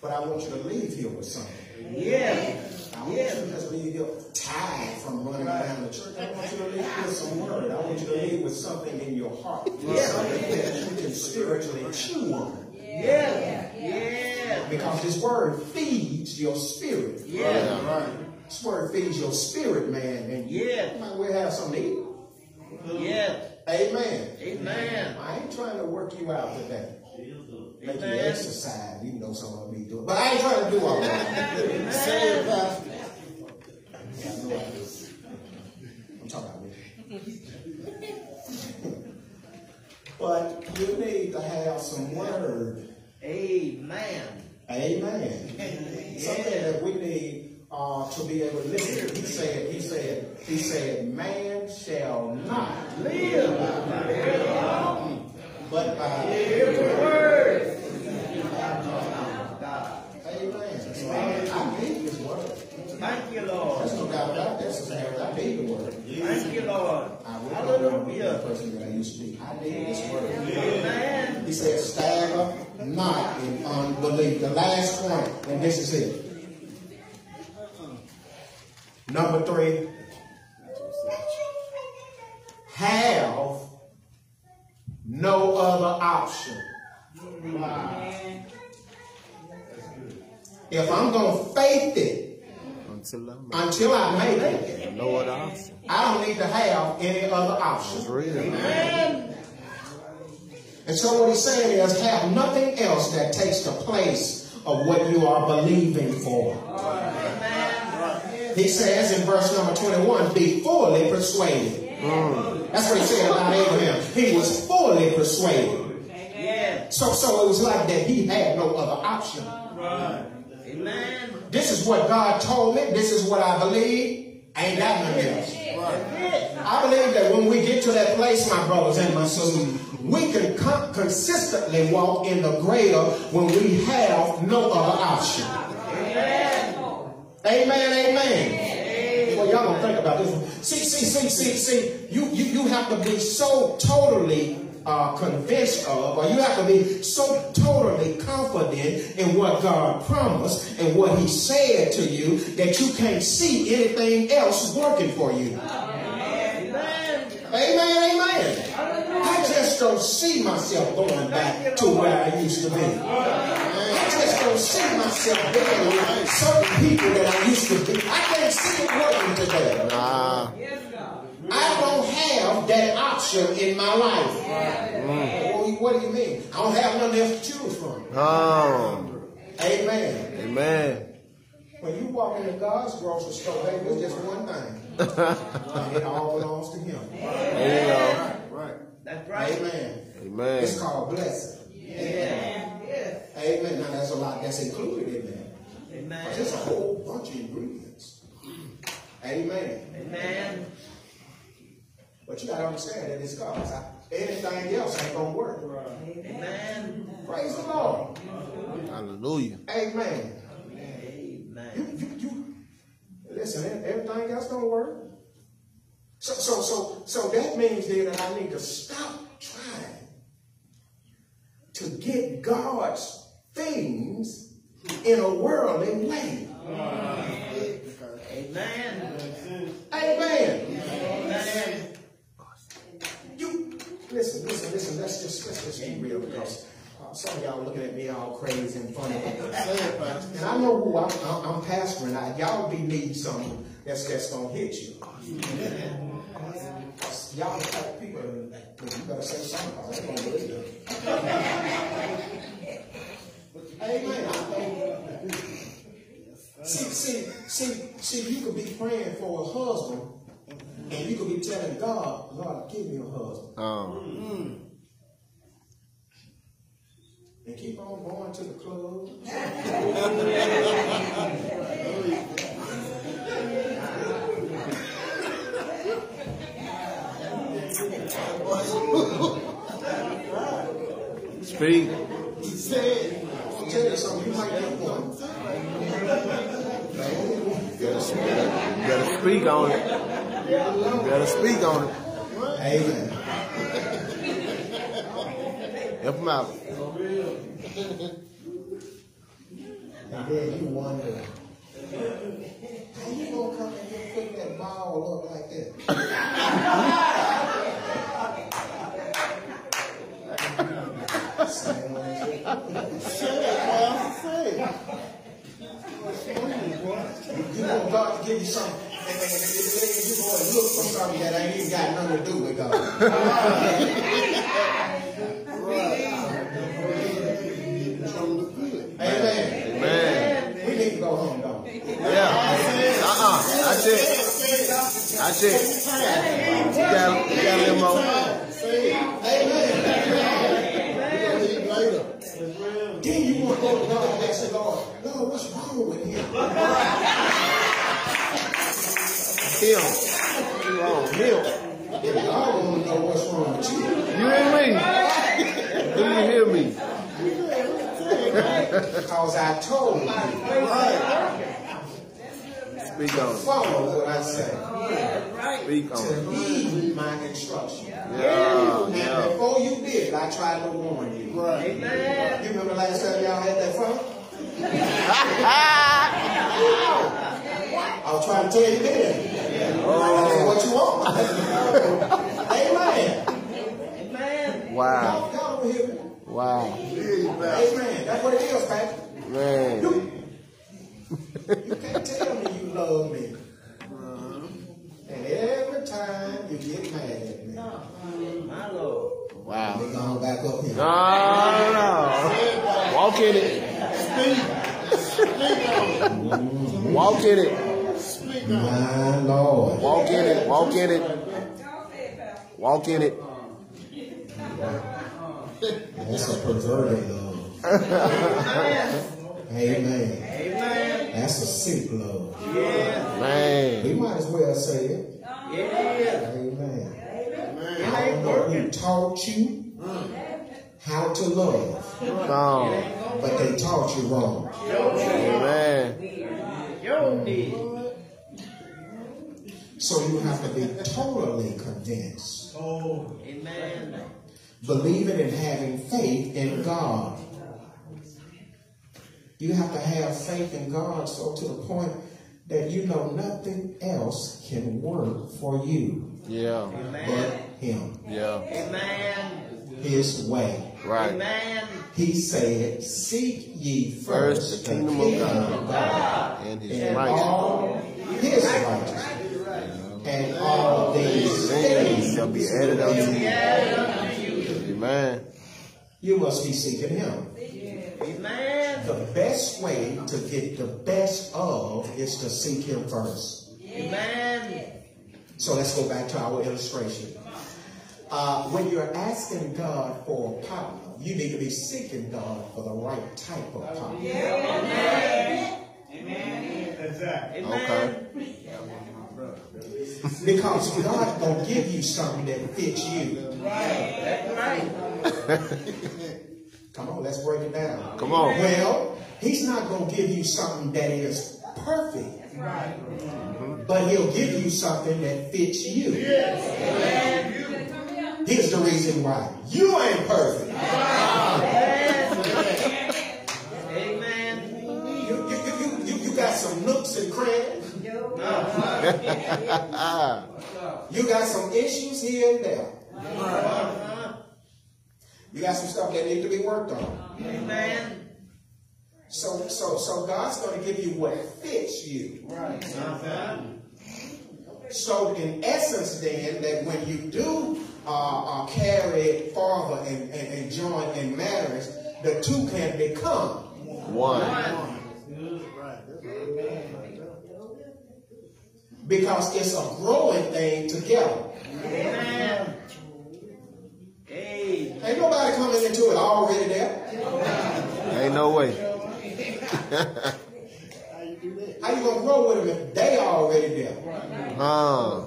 But I want you to leave here with something. Yeah. I want yeah. you to just leave here. tired from running around the church. I want you to leave with some word. I want you to leave with something in your heart. Yeah. Something that you can spiritually chew on. Yeah. Yeah. Yeah. Because this word feeds your spirit. Yeah. Right. Right. This word feeds your spirit, man. And yeah. You might well have something to eat. Yeah. Amen. Amen. I ain't trying to work you out today. Make you exercise, even though some of me do it. But I ain't trying to do all that. Say it about it. I have no idea. I'm talking about me. But you need to have some word. Amen. Amen. Amen. Something yeah. that we need uh, to be able to listen to. He said, he said, he said, man shall not live by bread alone, but by every word. Amen. So I, I need this word. Thank you, Lord. That's no doubt about that, Sister. I need the word. Yes. Thank you, Lord. I will not be the person that I used to be. I need this word. Amen. He said, stagger not in unbelief. The last point, and this is it. Number three. Have no other option. Wow. If I'm going to faith it until I make, until I make it, it, no other option. I don't need to have any other option. That's real. Amen. And so what he's saying is have nothing else that takes the place of what you are believing for. Amen. He says in verse number twenty-one, be fully persuaded. Mm. That's what he said about Abraham. He was fully persuaded. Amen. So, so it was like that he had no other option. Right. Amen. This is what God told me. This is what I believe. I ain't got nothing else. Right. I believe that when we get to that place, my brothers and my sisters, we can con consistently walk in the greater when we have no other option. Amen. Amen. Amen. Well, y'all gonna think about this one. See, see, see, see, see. You, you, you have to be so totally Uh, convinced of, or you have to be so totally confident in what God promised and what He said to you that you can't see anything else working for you. Amen. Amen. Amen. Amen. I just don't see myself going back to where I used to be. I just don't see myself being like certain people that I used to be. I can't see it working today. Nah. I don't have that option in my life. Mm. Well, what do you mean? I don't have nothing else to choose from. Oh. Amen. Amen. When you walk into God's grocery store, baby, it's just one thing. It all belongs to Him. Amen. Right. Right. That's right. Amen. Amen. It's called blessing. Yeah. Amen. Yes. Amen. Now that's a lot that's included in that. Amen. But there's a whole bunch of ingredients. Amen. Amen. But you gotta understand that it's God's. Anything else ain't gonna work. Amen. Praise the Lord. Hallelujah. Amen. Amen. You, you, you. Listen, everything else don't work. So, so, so, so that means then that I need to stop trying to get God's things in a worldly way. Amen. Amen. Amen. Listen, listen, listen, let's just, let's just be real because uh, some of y'all looking at me all crazy and funny. And I know who I'm, I'm, I'm pastoring. Y'all be needing something that's, that's going to hit you. Y'all the type of people, you better say something because they don't believe it. Amen. See, see, see, see, you could be praying for a husband. And you could be telling God, Lord, give me a husband. Oh. Mm. And keep on going to the club. Speak. I'm telling you something, you might get one. You better speak on it. You gotta speak on it. Amen. Help him out. And then you wonder, how you gonna come in here putting that ball up like that. Same way. Say it, boy. Say it. You want God to give you something, and you go and look for something that ain't even got nothing to do with God. Amen. Amen. We need to go home, though. Yeah. Uh-uh. That's it. That's it. You got a little more. Amen. Then you want to go to God and ask the Lord, Lord, what's wrong with him? Him. You wrong. Him. I don't want to know what's wrong with you. You and me. Do you hear me? Because I told you. Right. Speak on. Follow what I say. Yeah, right. Speak on. To heed my instruction. Yeah. Yeah. And yeah. Before you did, I tried to warn you. Right. Amen. You remember last time y'all had that fun? I was trying to tell you then. Yeah. Oh. What you want? Amen. Amen. Wow. Y'all over here. Wow. Amen. That's what it is, Pastor. Man. You, you can't tell me you love me. And every time you get mad at me, no, my Lord. Wow. They gone back up here. No, no. Walk in it. Speak. Speak. Walk in it. My Lord. Walk in it. Walk in it. Walk in it. That's a perverted love. Amen. Amen. That's a sick love. Yeah. Man. We might as well say it. Yeah. Amen. I don't know who taught you how to love, no. But they taught you wrong. Amen. So you have to be totally convinced. Oh, amen. Believing and having faith in God. You have to have faith in God, so to the point that you know nothing else can work for you. Yeah. Amen. But him. Yeah. Amen. His way. Right. Amen. He said, "Seek ye first, first the kingdom, kingdom of God, God and his and right. all his righteousness, right. and all these things shall be added unto you." Amen. You must be seeking him. Amen. The best way to get the best of is to seek him first. Amen. So let's go back to our illustration. Uh, when you're asking God for a partner, you need to be seeking God for the right type of partner. Amen. Amen. Exactly. Okay. Because God gonna give you something that fits you. Right. That's right. Come on, let's break it down. Come on. Well, he's not going to give you something that is perfect. That's right. Mm-hmm. But he'll give you something that fits you. Yes. Amen. Here's the reason why. You ain't perfect. Amen. You, you, you, you, you got some nooks and crannies. You got some issues here and there. Uh-huh. You got some stuff that needs to be worked on. Amen. So, so, so God's going to give you what fits you. Right. Amen. So, in essence, then, that when you do uh, uh, carry it farther and, and, and join in marriage, the two can become one. One. Because it's a growing thing together. Amen. Ain't nobody coming into it already there. Ain't no way. How you do that? How you gonna grow with them if they already there? Huh.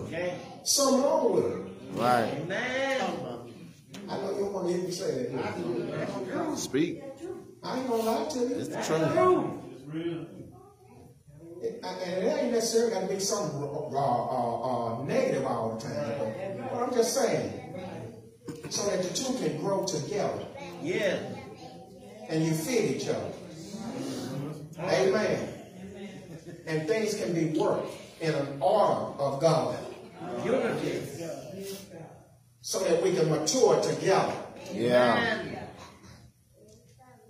Something wrong with them. Right. I know you don't want to hear me say that. Speak. I ain't gonna lie to you. It's the truth. It's real. It, and it ain't necessarily gotta be something uh, uh, uh, negative all the time. But I'm just saying. So that the two can grow together. Yeah. And you feed each other. Amen. Amen. And things can be worked. in an order of God. Unity. So that we can mature together. Yeah.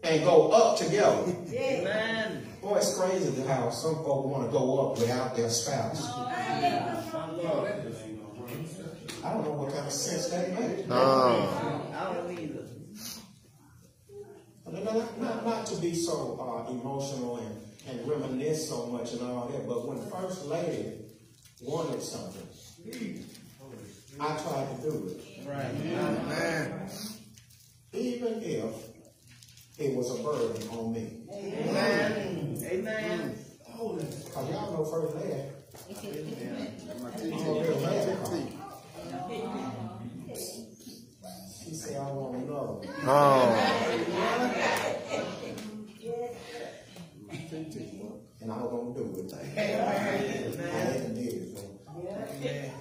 And go up together. Amen. Boy, it's crazy how some folk want to go up without their spouse. I don't know what kind of sense that made. No. I don't either. Not, not, not to be so uh, emotional and, and reminisce so much and all that, but when the first lady wanted something, I tried to do it. Right. Amen. Even if it was a burden on me. Amen. Amen. Oh, y'all know first lady. She said, I want another. Oh. And I was going to do it. I hadn't did it. Amen.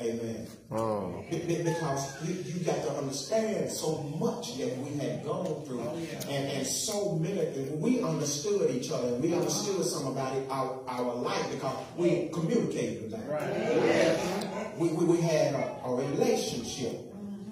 Amen. Oh. Because you, you got to understand so much that we had gone through. Oh, yeah. and, and so many things. We understood each other. We understood some about it, our, our life because we communicated about it. Right. Yeah. We, we, we had a, a relationship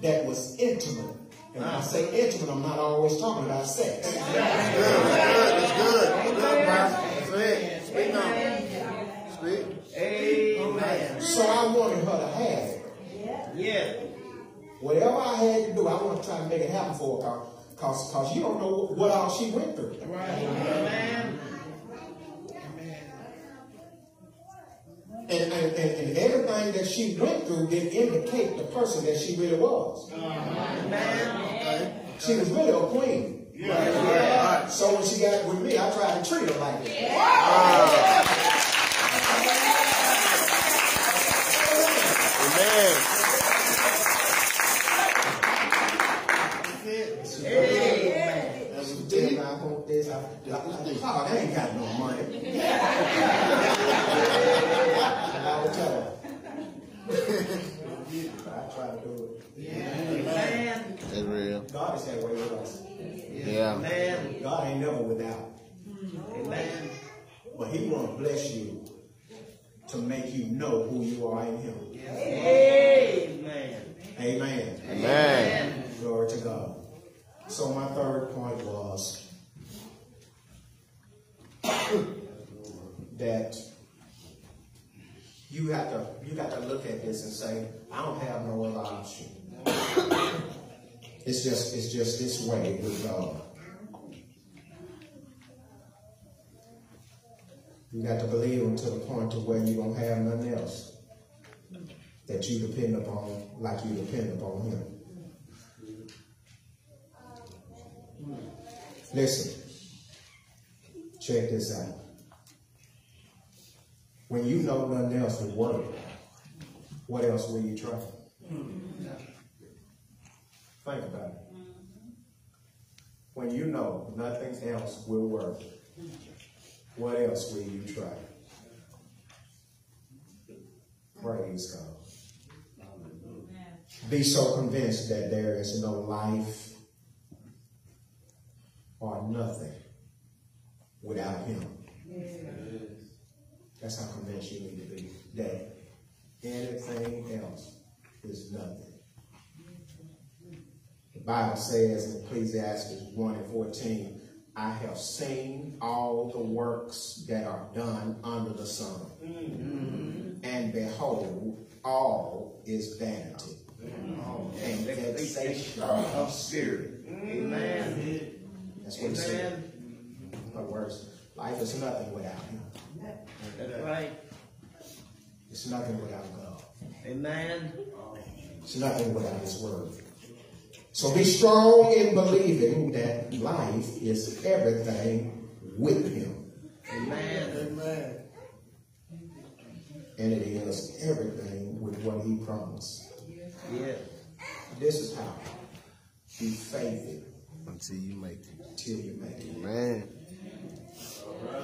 that was intimate. And when I say intimate, I'm not always talking about sex. Yeah. That's good. That's good. That's good. That's good. Speak on. Speak. Amen. So I wanted her to have it. Yeah. Yeah. Whatever I had to do, I want to try to make it happen for her, cause, cause you don't know what all she went through. Right. Amen. Amen. And, and, and, and everything that she went through did indicate the person that she really was. Amen. She was really a queen. Yeah. Right. Yeah. Right. So when she got with me, I tried to treat her like that. Yeah. Wow. Oh, they ain't got no money. And I would tell her. I try to do it. Yeah. That's real. God is that way with us. Yeah. Man. God ain't never without. Amen. But He want to bless you to make you know who you are in Him. Amen. Amen. Amen. Glory to God. So my third point was that you have to you got to look at this and say, I don't have no other option. It's just it's just this way with God. You got to believe Him to the point to where you don't have nothing else that you depend upon like you depend upon Him. Listen. Check this out. When you know nothing else will work, what else will you try? Think about it. When you know nothing else will work, what else will you try? Praise God. Be so convinced that there is no life or nothing without Him. Yes. That's how convinced you need to be that anything else is nothing. The Bible says in Ecclesiastes one and fourteen, I have seen all the works that are done under the sun, mm-hmm. and behold, all is vanity, mm-hmm. and vexation of spirit. Amen. That's what it says. Words. Life is nothing without Him. That's right. It's nothing without God. Amen. It's nothing without His word. So be strong in believing that life is everything with Him. Amen. Amen. And it is everything with what He promised. Yeah. This is how. Be faithful until you make it. Until you make it. Amen. Right.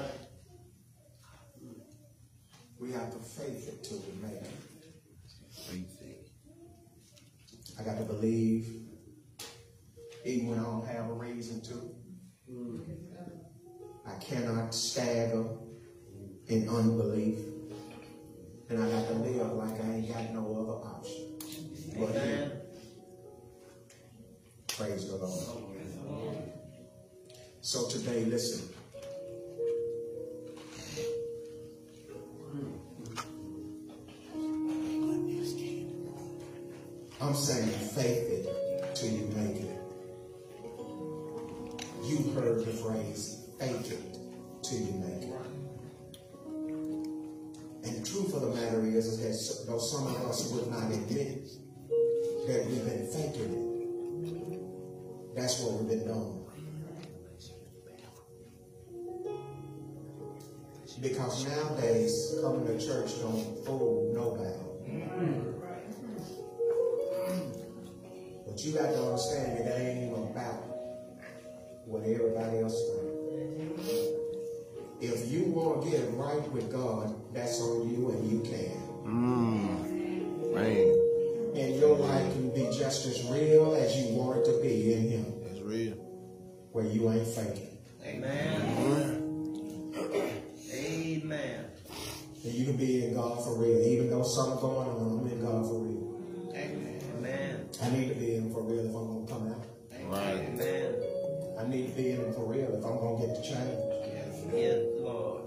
We have to faith it till we make it. I got to believe, even when I don't have a reason to. Mm. I cannot stagger in unbelief. and I have to live like I ain't got no other option. But here. Praise the Lord. Amen. So today, listen. I'm saying faith it till you make it. You heard the phrase, faith it till you make it. And the truth of the matter is that though some of us would not admit that we've been faking it, that's what we've been doing. Because nowadays, coming to church don't fool nobody. But you got to understand that that ain't even about what everybody else thinks. If you want to get it right with God, that's on you and you can. Mm. Right. And your life can be just as real as you want it to be in Him. That's real. Where you ain't faking. Amen. Amen. Amen. And you can be in God for real. Even though something's going on, I'm in God for real. Amen. Amen. I need to be in Him for real if I'm going to come out. Right. Amen. I need to be in Him for real if I'm going to get the change. Yes, Lord.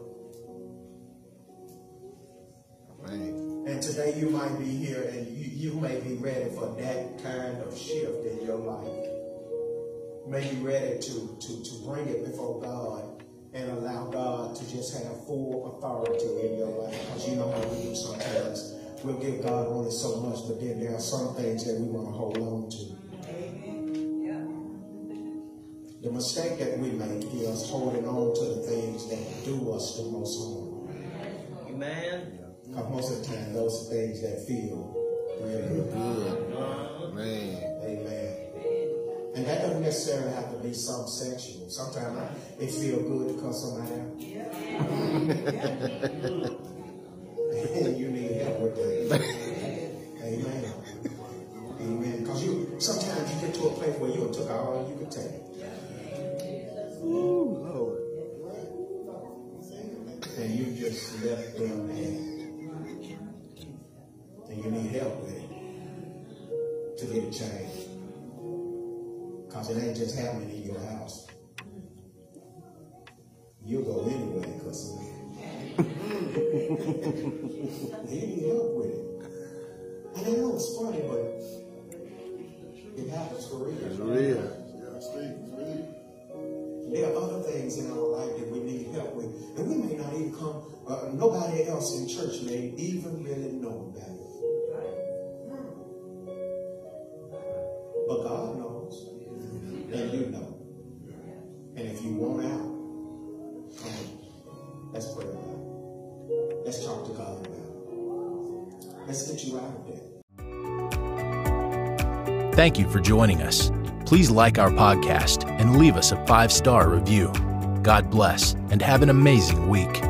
Amen. And today you might be here and you, you may be ready for that kind of shift in your life. May be ready to, to, to bring it before God and allow God to just have full authority in your life. Because you know how we do sometimes. We'll give God only so much, but then there are some things that we want to hold on to. The mistake that we make is holding on to the things that do us the most harm. Amen. Because most of the time, those are things that feel really good. Amen. Amen. And that doesn't necessarily have to be some sexual. Sometimes I, it feels good to cut somebody out. And you need help with that. Amen. Amen. Because you sometimes you get to a place where you took all you could take. Ooh, Lord. And you just left them there. And you need help with it to get a change. Because it ain't just happening in your house. You'll go anyway because of it. You need help with it. And I know it's funny, but it happens for real. It's real. There are other things in our life that we need help with. And we may not even come, uh, nobody else in church may even really know about it. But God knows. And you know. And if you want out, come on. Let's pray about it. Let's talk to God about it. Let's get you out of there. Thank you for joining us. Please like our podcast and leave us a five-star review. God bless and have an amazing week.